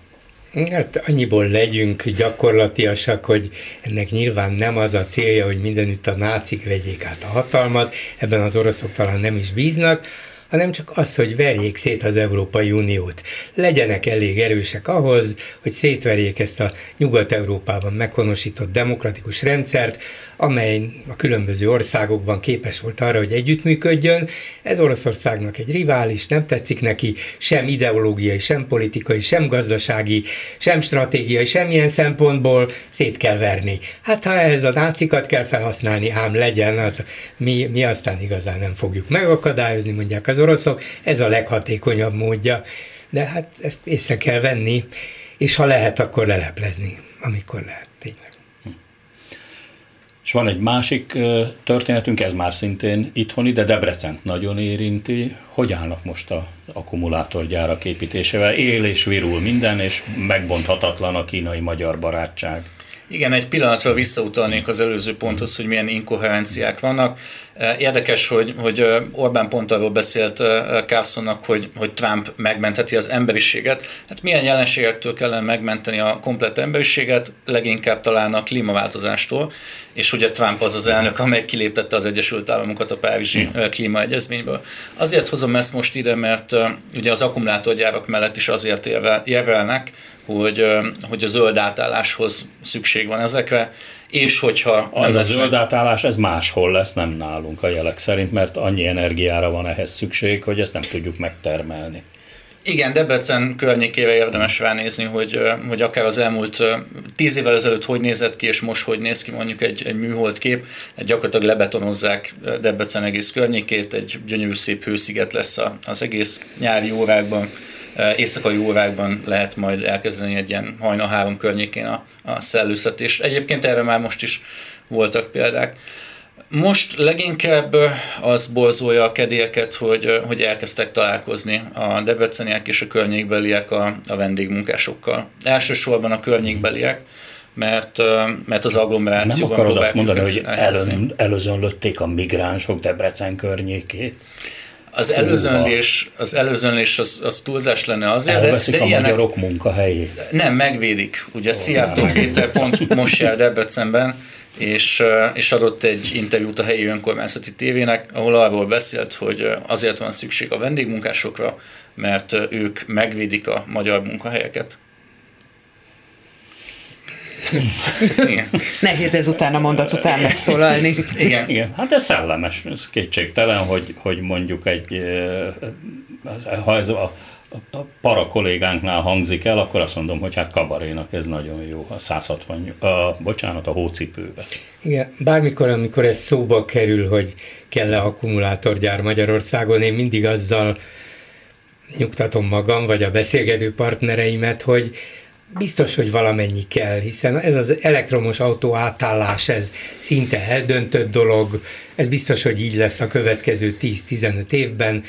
Hát annyiból legyünk gyakorlatiasak, hogy ennek nyilván nem az a célja, hogy mindenütt a nácik vegyék át a hatalmat, ebben az oroszok talán nem is bíznak, hanem csak az, hogy verjék szét az Európai Uniót. Legyenek elég erősek ahhoz, hogy szétverjék ezt a Nyugat-Európában meghonosított demokratikus rendszert, amely a különböző országokban képes volt arra, hogy együttműködjön. Ez Oroszországnak egy rivális, nem tetszik neki, sem ideológiai, sem politikai, sem gazdasági, sem stratégiai, semmilyen szempontból szét kell verni. Hát ha ehhez a nácikat kell felhasználni, ám legyen, hát mi, mi aztán igazán nem fogjuk megakadályozni, mondják az oroszok, ez a leghatékonyabb módja. De hát ezt észre kell venni, és ha lehet, akkor leleplezni, amikor lehet, tényleg. És van egy másik történetünk, ez már szintén itthoni, de Debrecent nagyon érinti. Hogy állnak most az akkumulátorgyárak építésével? Él és virul minden, és megbonthatatlan a kínai-magyar barátság. Igen, egy pillanatra visszautalnék az előző ponthoz, hogy milyen inkoherenciák vannak. Érdekes, hogy, hogy Orbán pont arról beszélt Carlsonnak, hogy, hogy Trump megmentheti az emberiséget. Hát milyen jelenségektől kellene megmenteni a komplett emberiséget? Leginkább talán a klímaváltozástól. És ugye Trump az az elnök, amely kiléptette az Egyesült Államokat a párizsi klímaegyezményből. Azért hozom ezt most ide, mert ugye az akkumulátorgyárak mellett is azért érvelnek, hogy, hogy a zöld átálláshoz szükség van ezekre, és hogyha... Az a zöld átállás, ez máshol lesz, nem nálunk a jelek szerint, mert annyi energiára van ehhez szükség, hogy ezt nem tudjuk megtermelni. Igen, Debrecen környékére érdemes ránézni, hogy, hogy akár az elmúlt tíz évvel ezelőtt hogy nézett ki, és most hogy néz ki mondjuk egy, egy műholdkép. Gyakorlatilag lebetonozzák Debrecen egész környékét, egy gyönyörű szép hősziget lesz az egész nyári órákban. Éjszakai órákban lehet majd elkezdeni egy ilyen hajna három környékén a, a szellőztetést. Egyébként erre már most is voltak példák. Most leginkább az borzolja a kedélyeket, hogy, hogy elkezdtek találkozni a debreceniek és a környékbeliek a, a vendégmunkásokkal. Elsősorban a környékbeliek, mert, mert az agglomerációban... Nem akarod azt mondani, hogy elön, előzönlötték a migránsok Debrecen környékét? Az előzönlés, az, előzönlés az, az túlzás lenne azért, elveszik de, de a ilyenek, magyarok munkahelyét. Nem, megvédik. Ugye Szijjártó Péter pont most jár Debrecenben, és, és adott egy interjút a helyi önkormányzati tévének, ahol arról beszélt, hogy azért van szükség a vendégmunkásokra, mert ők megvédik a magyar munkahelyeket. Nehéz ez után a mondat után megszólalni. Igen, igen. Hát ez szellemes, ez kétségtelen, hogy, hogy mondjuk egy, ha ez a, a para kollégánknál hangzik el, akkor azt mondom, hogy hát Kabarénak ez nagyon jó, a száz hatvan, a, bocsánat, a hócipőbe. Igen, bármikor, amikor ez szóba kerül, hogy kell-e akkumulátorgyár Magyarországon, én mindig azzal nyugtatom magam, vagy a beszélgető partnereimet, hogy biztos, hogy valamennyi kell, hiszen ez az elektromos autó átállás, ez szinte eldöntött dolog, ez biztos, hogy így lesz a következő tíz-tizenöt évben.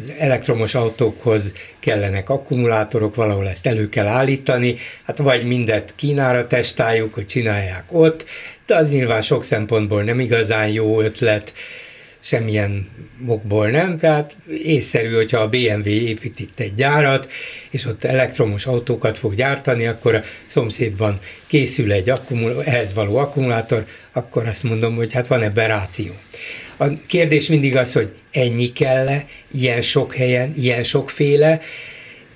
Az elektromos autókhoz kellenek akkumulátorok, valahol ezt elő kell állítani, hát vagy mindet Kínára testáljuk, hogy csinálják ott, de az nyilván sok szempontból nem igazán jó ötlet, semmilyen mokból nem, tehát észszerű, hogyha a bé em vé épít itt egy gyárat, és ott elektromos autókat fog gyártani, akkor a szomszédban készül egy akkumul- ehhez való akkumulátor, akkor azt mondom, hogy hát van ebben ráció. A kérdés mindig az, hogy ennyi kell-e, ilyen sok helyen, ilyen sokféle,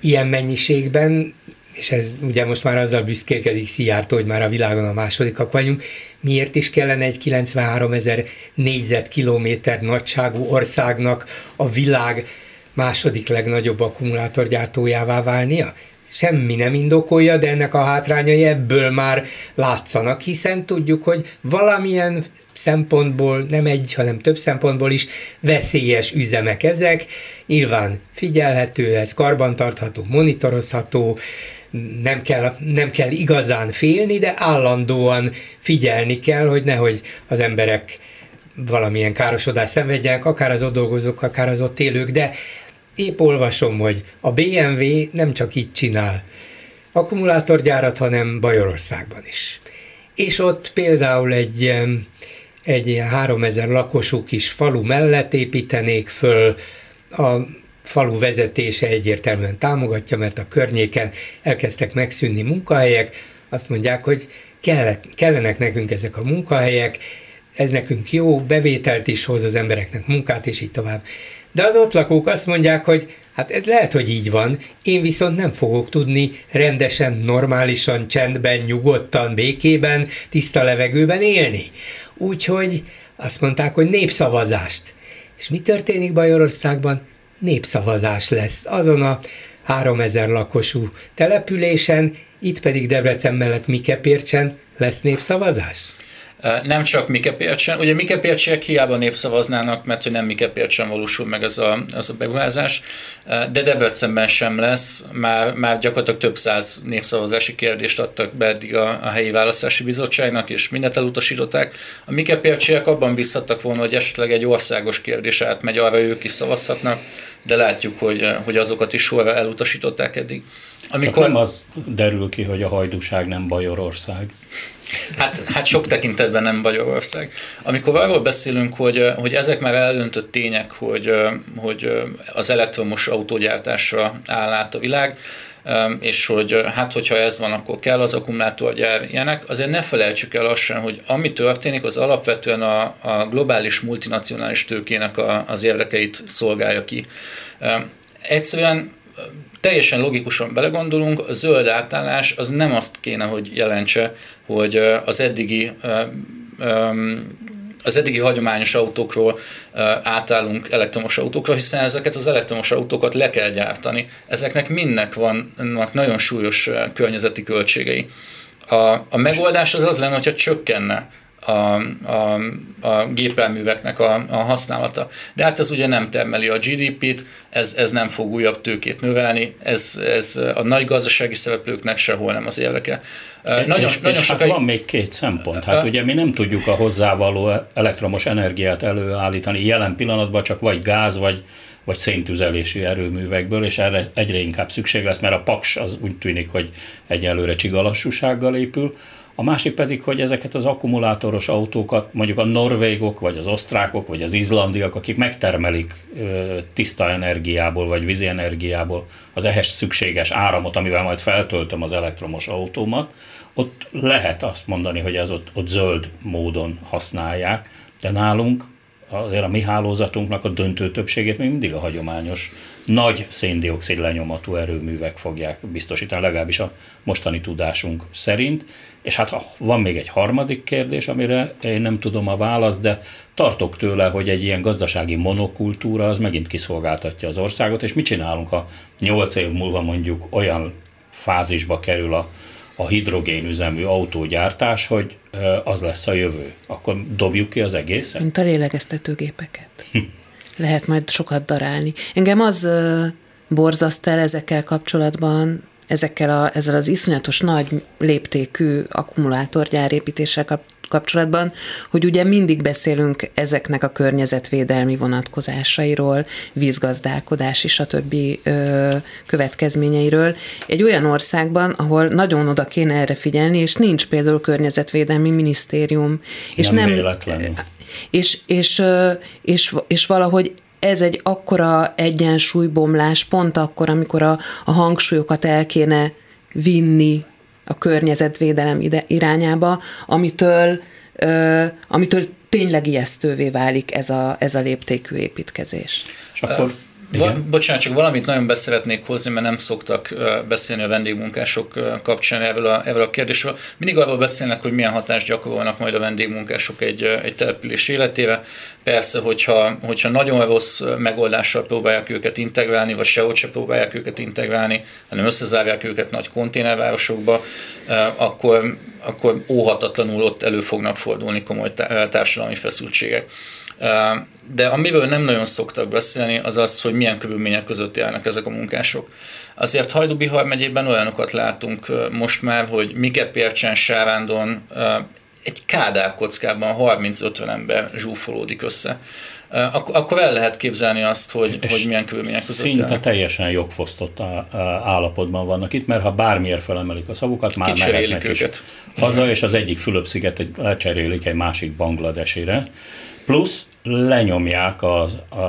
ilyen mennyiségben, és ez ugye most már azzal büszkélkedik Szijjártó, hogy már a világon a másodikak vagyunk, miért is kellene egy kilencvenháromezer négyzetkilométer nagyságú országnak a világ második legnagyobb akkumulátorgyártójává válnia? Semmi nem indokolja, de ennek a hátrányai ebből már látszanak, hiszen tudjuk, hogy valamilyen szempontból, nem egy, hanem több szempontból is veszélyes üzemek ezek. Nyilván figyelhető, ez karbantartható, monitorozható, nem kell, nem kell igazán félni, de állandóan figyelni kell, hogy nehogy az emberek valamilyen károsodást szenvedjenek, akár az ott dolgozók, akár az ott élők, de épp olvasom, hogy a bé em vé nem csak így csinál akkumulátorgyárat, hanem Bajorországban is. És ott például egy, egy háromezer lakosú kis falu mellett építenék föl a falu vezetése egyértelműen támogatja, mert a környéken elkezdtek megszűnni munkahelyek, azt mondják, hogy kellenek nekünk ezek a munkahelyek, ez nekünk jó, bevételt is hoz az embereknek, munkát, és így tovább. De az ott lakók azt mondják, hogy hát ez lehet, hogy így van, én viszont nem fogok tudni rendesen, normálisan, csendben, nyugodtan, békében, tiszta levegőben élni. Úgyhogy azt mondták, hogy népszavazást. És mi történik Bajorországban? Népszavazás lesz azon a háromezer lakosú településen, itt pedig Debrecen mellett Mikepércsen lesz népszavazás. Nem csak Mikepércsen, ugye Mikepércsiek hiába népszavaznának, mert hogy nem Mikepércsen valósul meg ez a, ez a beruházás, de Debrecenben sem lesz, már, már gyakorlatilag több száz népszavazási kérdést adtak be eddig a, a helyi választási bizottságnak, és mindent elutasították. A Mikepércsiek abban bízhattak volna, hogy esetleg egy országos kérdés átmegy, arra ők is szavazhatnak, de látjuk, hogy, hogy azokat is sorra elutasították eddig. Amikor... Csak nem az derül ki, hogy a hajdúság nem Bajorország. Hát, hát sok tekintetben nem Bajorország. Amikor arról beszélünk, hogy, hogy ezek már eldöntött tények, hogy, hogy az elektromos autógyártásra áll át a világ, és hogy hát, hogyha ez van, akkor kell az akkumulátorgyár ilyenek, azért ne felejtsük el azt sem, hogy ami történik, az alapvetően a, a globális multinacionális tőkének a, az érdekeit szolgálja ki. Egyszerűen teljesen logikusan belegondolunk, a zöld átállás az nem azt kéne, hogy jelentse, hogy az eddigi, az eddigi hagyományos autókról átállunk elektromos autókra, hiszen ezeket az elektromos autókat le kell gyártani. Ezeknek mindnek vannak nagyon súlyos környezeti költségei. A, a megoldás az az lenne, hogyha csökkenne a, a, a gépjárműveknek a, a használata. De hát ez ugye nem termeli a gé dé pét, ez, ez nem fog újabb tőkét növelni, ez, ez a nagy gazdasági szereplőknek sehol nem az érdeke. Nagyon, és, nagyon és sokai... hát van még két szempont. Hát ugye mi nem tudjuk a hozzávaló elektromos energiát előállítani jelen pillanatban, csak vagy gáz, vagy, vagy széntüzelésű erőművekből, és erre egyre inkább szükség lesz, mert a paks az úgy tűnik, hogy egyelőre csigalassúsággal épül. A másik pedig, hogy ezeket az akkumulátoros autókat mondjuk a norvégok, vagy az osztrákok, vagy az izlandiak, akik megtermelik tiszta energiából, vagy vízi energiából az ehhez szükséges áramot, amivel majd feltöltöm az elektromos autómat, ott lehet azt mondani, hogy ez ott, ott zöld módon használják, de nálunk azért a mi hálózatunknak a döntő többségét még mindig a hagyományos, nagy széndioxid lenyomatú erőművek fogják biztosítani, legalábbis a mostani tudásunk szerint. És hát van még egy harmadik kérdés, amire én nem tudom a választ, de tartok tőle, hogy egy ilyen gazdasági monokultúra az megint kiszolgáltatja az országot, és mit csinálunk, ha nyolc év múlva mondjuk olyan fázisba kerül a, a hidrogénüzemű autógyártás, hogy az lesz a jövő. Akkor dobjuk ki az egészet? Mint a lélegeztetőgépeket. Lehet majd sokat darálni. Engem az borzaszt el ezekkel kapcsolatban, ezekkel a, ezzel az iszonyatos nagy léptékű akkumulátorgyárépítéssel kapcsolatban, hogy ugye mindig beszélünk ezeknek a környezetvédelmi vonatkozásairól, vízgazdálkodási, stb. Következményeiről. Egy olyan országban, ahol nagyon oda kéne erre figyelni, és nincs például környezetvédelmi minisztérium. Nem és nem véletlenül. És, és, és, és valahogy ez egy akkora egyensúlybomlás, pont akkor, amikor a, a hangsúlyokat el kéne vinni a környezetvédelem ide, irányába, amitől, ö, amitől tényleg ijesztővé válik ez a, ez a léptékű építkezés. És akkor... Igen. Bocsánat, csak valamit nagyon beszeretnék hozni, mert nem szoktak beszélni a vendégmunkások kapcsán erről a, erről a kérdésről. Mindig arról beszélnek, hogy milyen hatást gyakorolnak majd a vendégmunkások egy, egy település életére. Persze, hogyha, hogyha nagyon rossz megoldással próbálják őket integrálni, vagy sehogy se próbálják őket integrálni, hanem összezárják őket nagy konténervárosokba, akkor, akkor óhatatlanul ott elő fognak fordulni komoly társadalmi feszültségek. De amiről nem nagyon szoktak beszélni, az az, hogy milyen körülmények között élnek ezek a munkások. Azért Hajdú-Bihar megyében olyanokat látunk most már, hogy Mikepércsen, Sávándon egy kádár kockában harminc-ötven ember zsúfolódik össze. Ak- akkor el lehet képzelni azt, hogy, hogy milyen körülmények között szinte elnek. Teljesen jogfosztott állapotban vannak itt, mert ha bármiért felemelik a szavukat, már mehetnek is haza, és az egyik Fülöp-szigetet lecserélik egy másik Bangladesére. Plusz lenyomják az, a,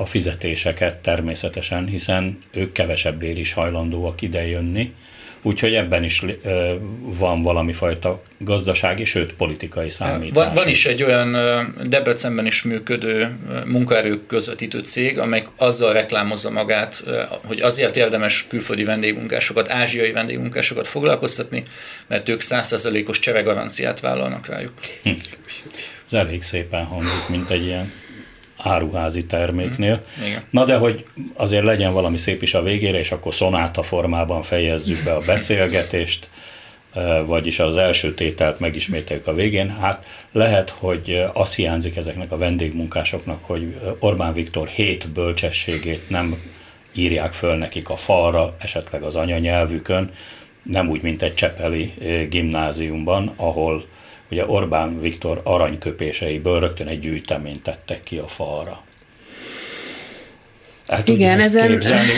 a fizetéseket természetesen, hiszen ők kevesebbért is hajlandóak idejönni, úgyhogy ebben is ö, van valami fajta gazdasági, sőt politikai számítás. Van, van is egy olyan Debrecenben is működő munkaerők közvetítő cég, amely azzal reklámozza magát, hogy azért érdemes külföldi vendégmunkásokat, ázsiai vendégmunkásokat foglalkoztatni, mert ők száz százalékos cseregaranciát vállalnak rájuk. Hm. Ez elég szépen hangzik, mint egy ilyen áruházi terméknél. Igen. Na de hogy azért legyen valami szép is a végére, és akkor szonáta formában fejezzük be a beszélgetést, vagyis az első tételt megismételjük a végén. Hát lehet, hogy az hiányzik ezeknek a vendégmunkásoknak, hogy Orbán Viktor hét bölcsességét nem írják föl nekik a falra, esetleg az anyanyelvükön, nem úgy, mint egy csepeli gimnáziumban, ahol ugye Orbán Viktor aranyköpéseiből rögtön egy gyűjteményt tettek ki a falra. El tudja ezt ezen... képzelni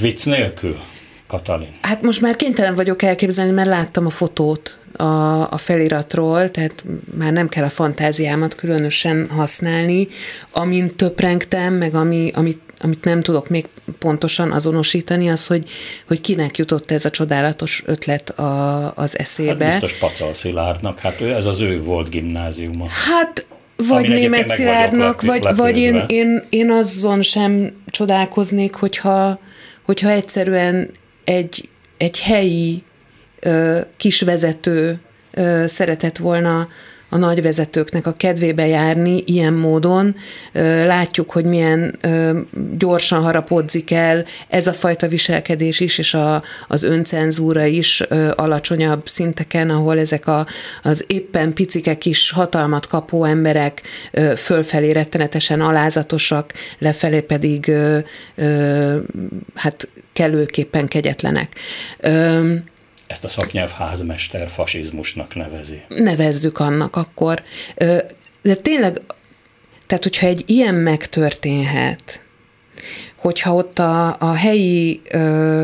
vicc nélkül, Katalin? Hát most már kénytelen vagyok elképzelni, mert láttam a fotót a, a feliratról, tehát már nem kell a fantáziámat különösen használni, amin töprengtem, meg ami, amit, amit nem tudok még pontosan azonosítani, az, hogy, hogy kinek jutott ez a csodálatos ötlet a, az eszébe. Hát biztos Pacal Szilárdnak, hát ő, ez az ő volt gimnáziuma. Hát vagy Németh Szilárdnak, vagy, vagy én, én, én azon sem csodálkoznék, hogyha, hogyha egyszerűen egy, egy helyi ö, kisvezető ö, szeretett volna a nagy vezetőknek a kedvébe járni ilyen módon. Látjuk, hogy milyen gyorsan harapódzik el ez a fajta viselkedés is, és a, az öncenzúra is alacsonyabb szinteken, ahol ezek a, az éppen picike kis hatalmat kapó emberek fölfelé rettenetesen alázatosak, lefelé pedig hát kellőképpen kegyetlenek. Ezt a szaknyelv házmester fasizmusnak nevezi. Nevezzük annak akkor. De tényleg, tehát hogyha egy ilyen megtörténhet, hogyha ott a, a helyi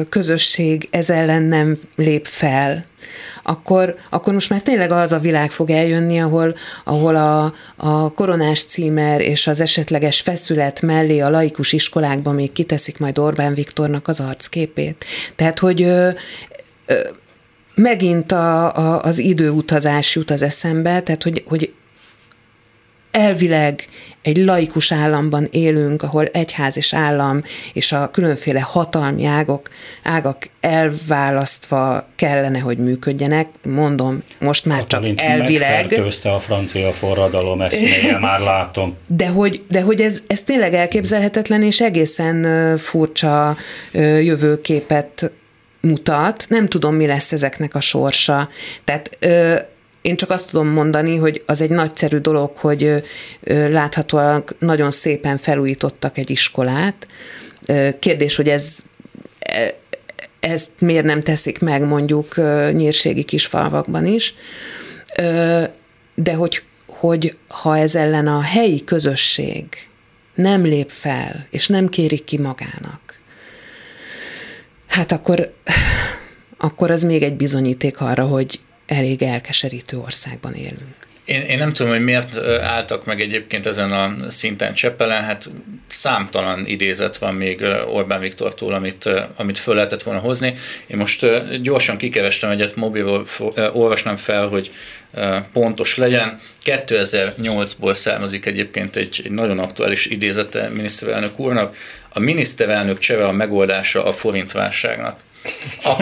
közösség ez ellen nem lép fel, akkor, akkor most már tényleg az a világ fog eljönni, ahol, ahol a, a koronás címer és az esetleges feszület mellé a laikus iskolákban még kiteszik majd Orbán Viktornak az arcképét. Tehát, hogy ö, ö, megint a, a, az időutazás jut az eszembe, tehát hogy, hogy elvileg egy laikus államban élünk, ahol egyház és állam és a különféle hatalmi ágok, ágak elválasztva kellene, hogy működjenek. Mondom, most már Katalint csak elvileg. Megfertőzte a francia forradalom eszméje, már látom. De hogy, de hogy ez, ez tényleg elképzelhetetlen és egészen furcsa jövőképet mutat, nem tudom, mi lesz ezeknek a sorsa. Tehát ö, én csak azt tudom mondani, hogy az egy nagyszerű dolog, hogy ö, láthatóan nagyon szépen felújítottak egy iskolát. Ö, kérdés, hogy ez, e, ezt miért nem teszik meg mondjuk ö, nyírségi kisfalvakban is, ö, de hogy, hogy ha ez ellen a helyi közösség nem lép fel, és nem kérik ki magának, hát akkor, akkor az még egy bizonyíték arra, hogy elég elkeserítő országban élünk. Én, én nem tudom, hogy miért álltak meg egyébként ezen a szinten Csepelen, hát számtalan idézet van még Orbán Viktortól, amit, amit föl lehetett volna hozni. Én most gyorsan kikerestem egyet, mobilról olvasnám fel, hogy pontos legyen. kétezer-nyolcból származik egyébként egy, egy nagyon aktuális idézete miniszterelnök úrnak. A miniszterelnök csere a megoldása a forintválságnak.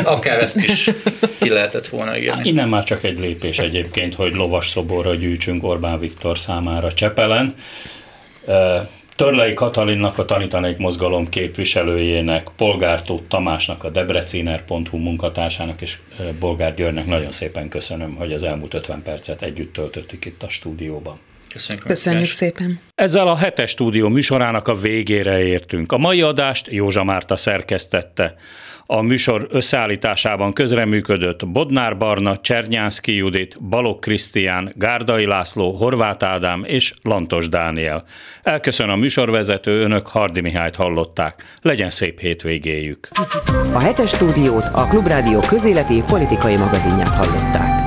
Akár ezt is ki lehetett volna írni. Innen már csak egy lépés egyébként, hogy lovasszoborra gyűjtsünk Orbán Viktor számára Csepelen. Törley Katalinnak, a Tanítanék mozgalom képviselőjének, Polgár Tóth Tamásnak, a debreciner pont hu munkatársának és Bolgár Györgynek nagyon szépen köszönöm, hogy az elmúlt ötven percet együtt töltöttük itt a stúdióban. Köszönjük, Köszönjük szépen! Ezzel a Hetes Stúdió műsorának a végére értünk. A mai adást Józsa Márta szerkesztette. A műsor összeállításában közreműködött Bodnár Barna, Csernyánszki Judit, Balok Krisztián, Gárdai László, Horváth Ádám és Lantos Dániel. Elköszön a műsorvezető, önök Hardi Mihályt hallották. Legyen szép hétvégéjük! A Hetes Stúdiót a Klubrádió közéleti politikai magazinját hallották.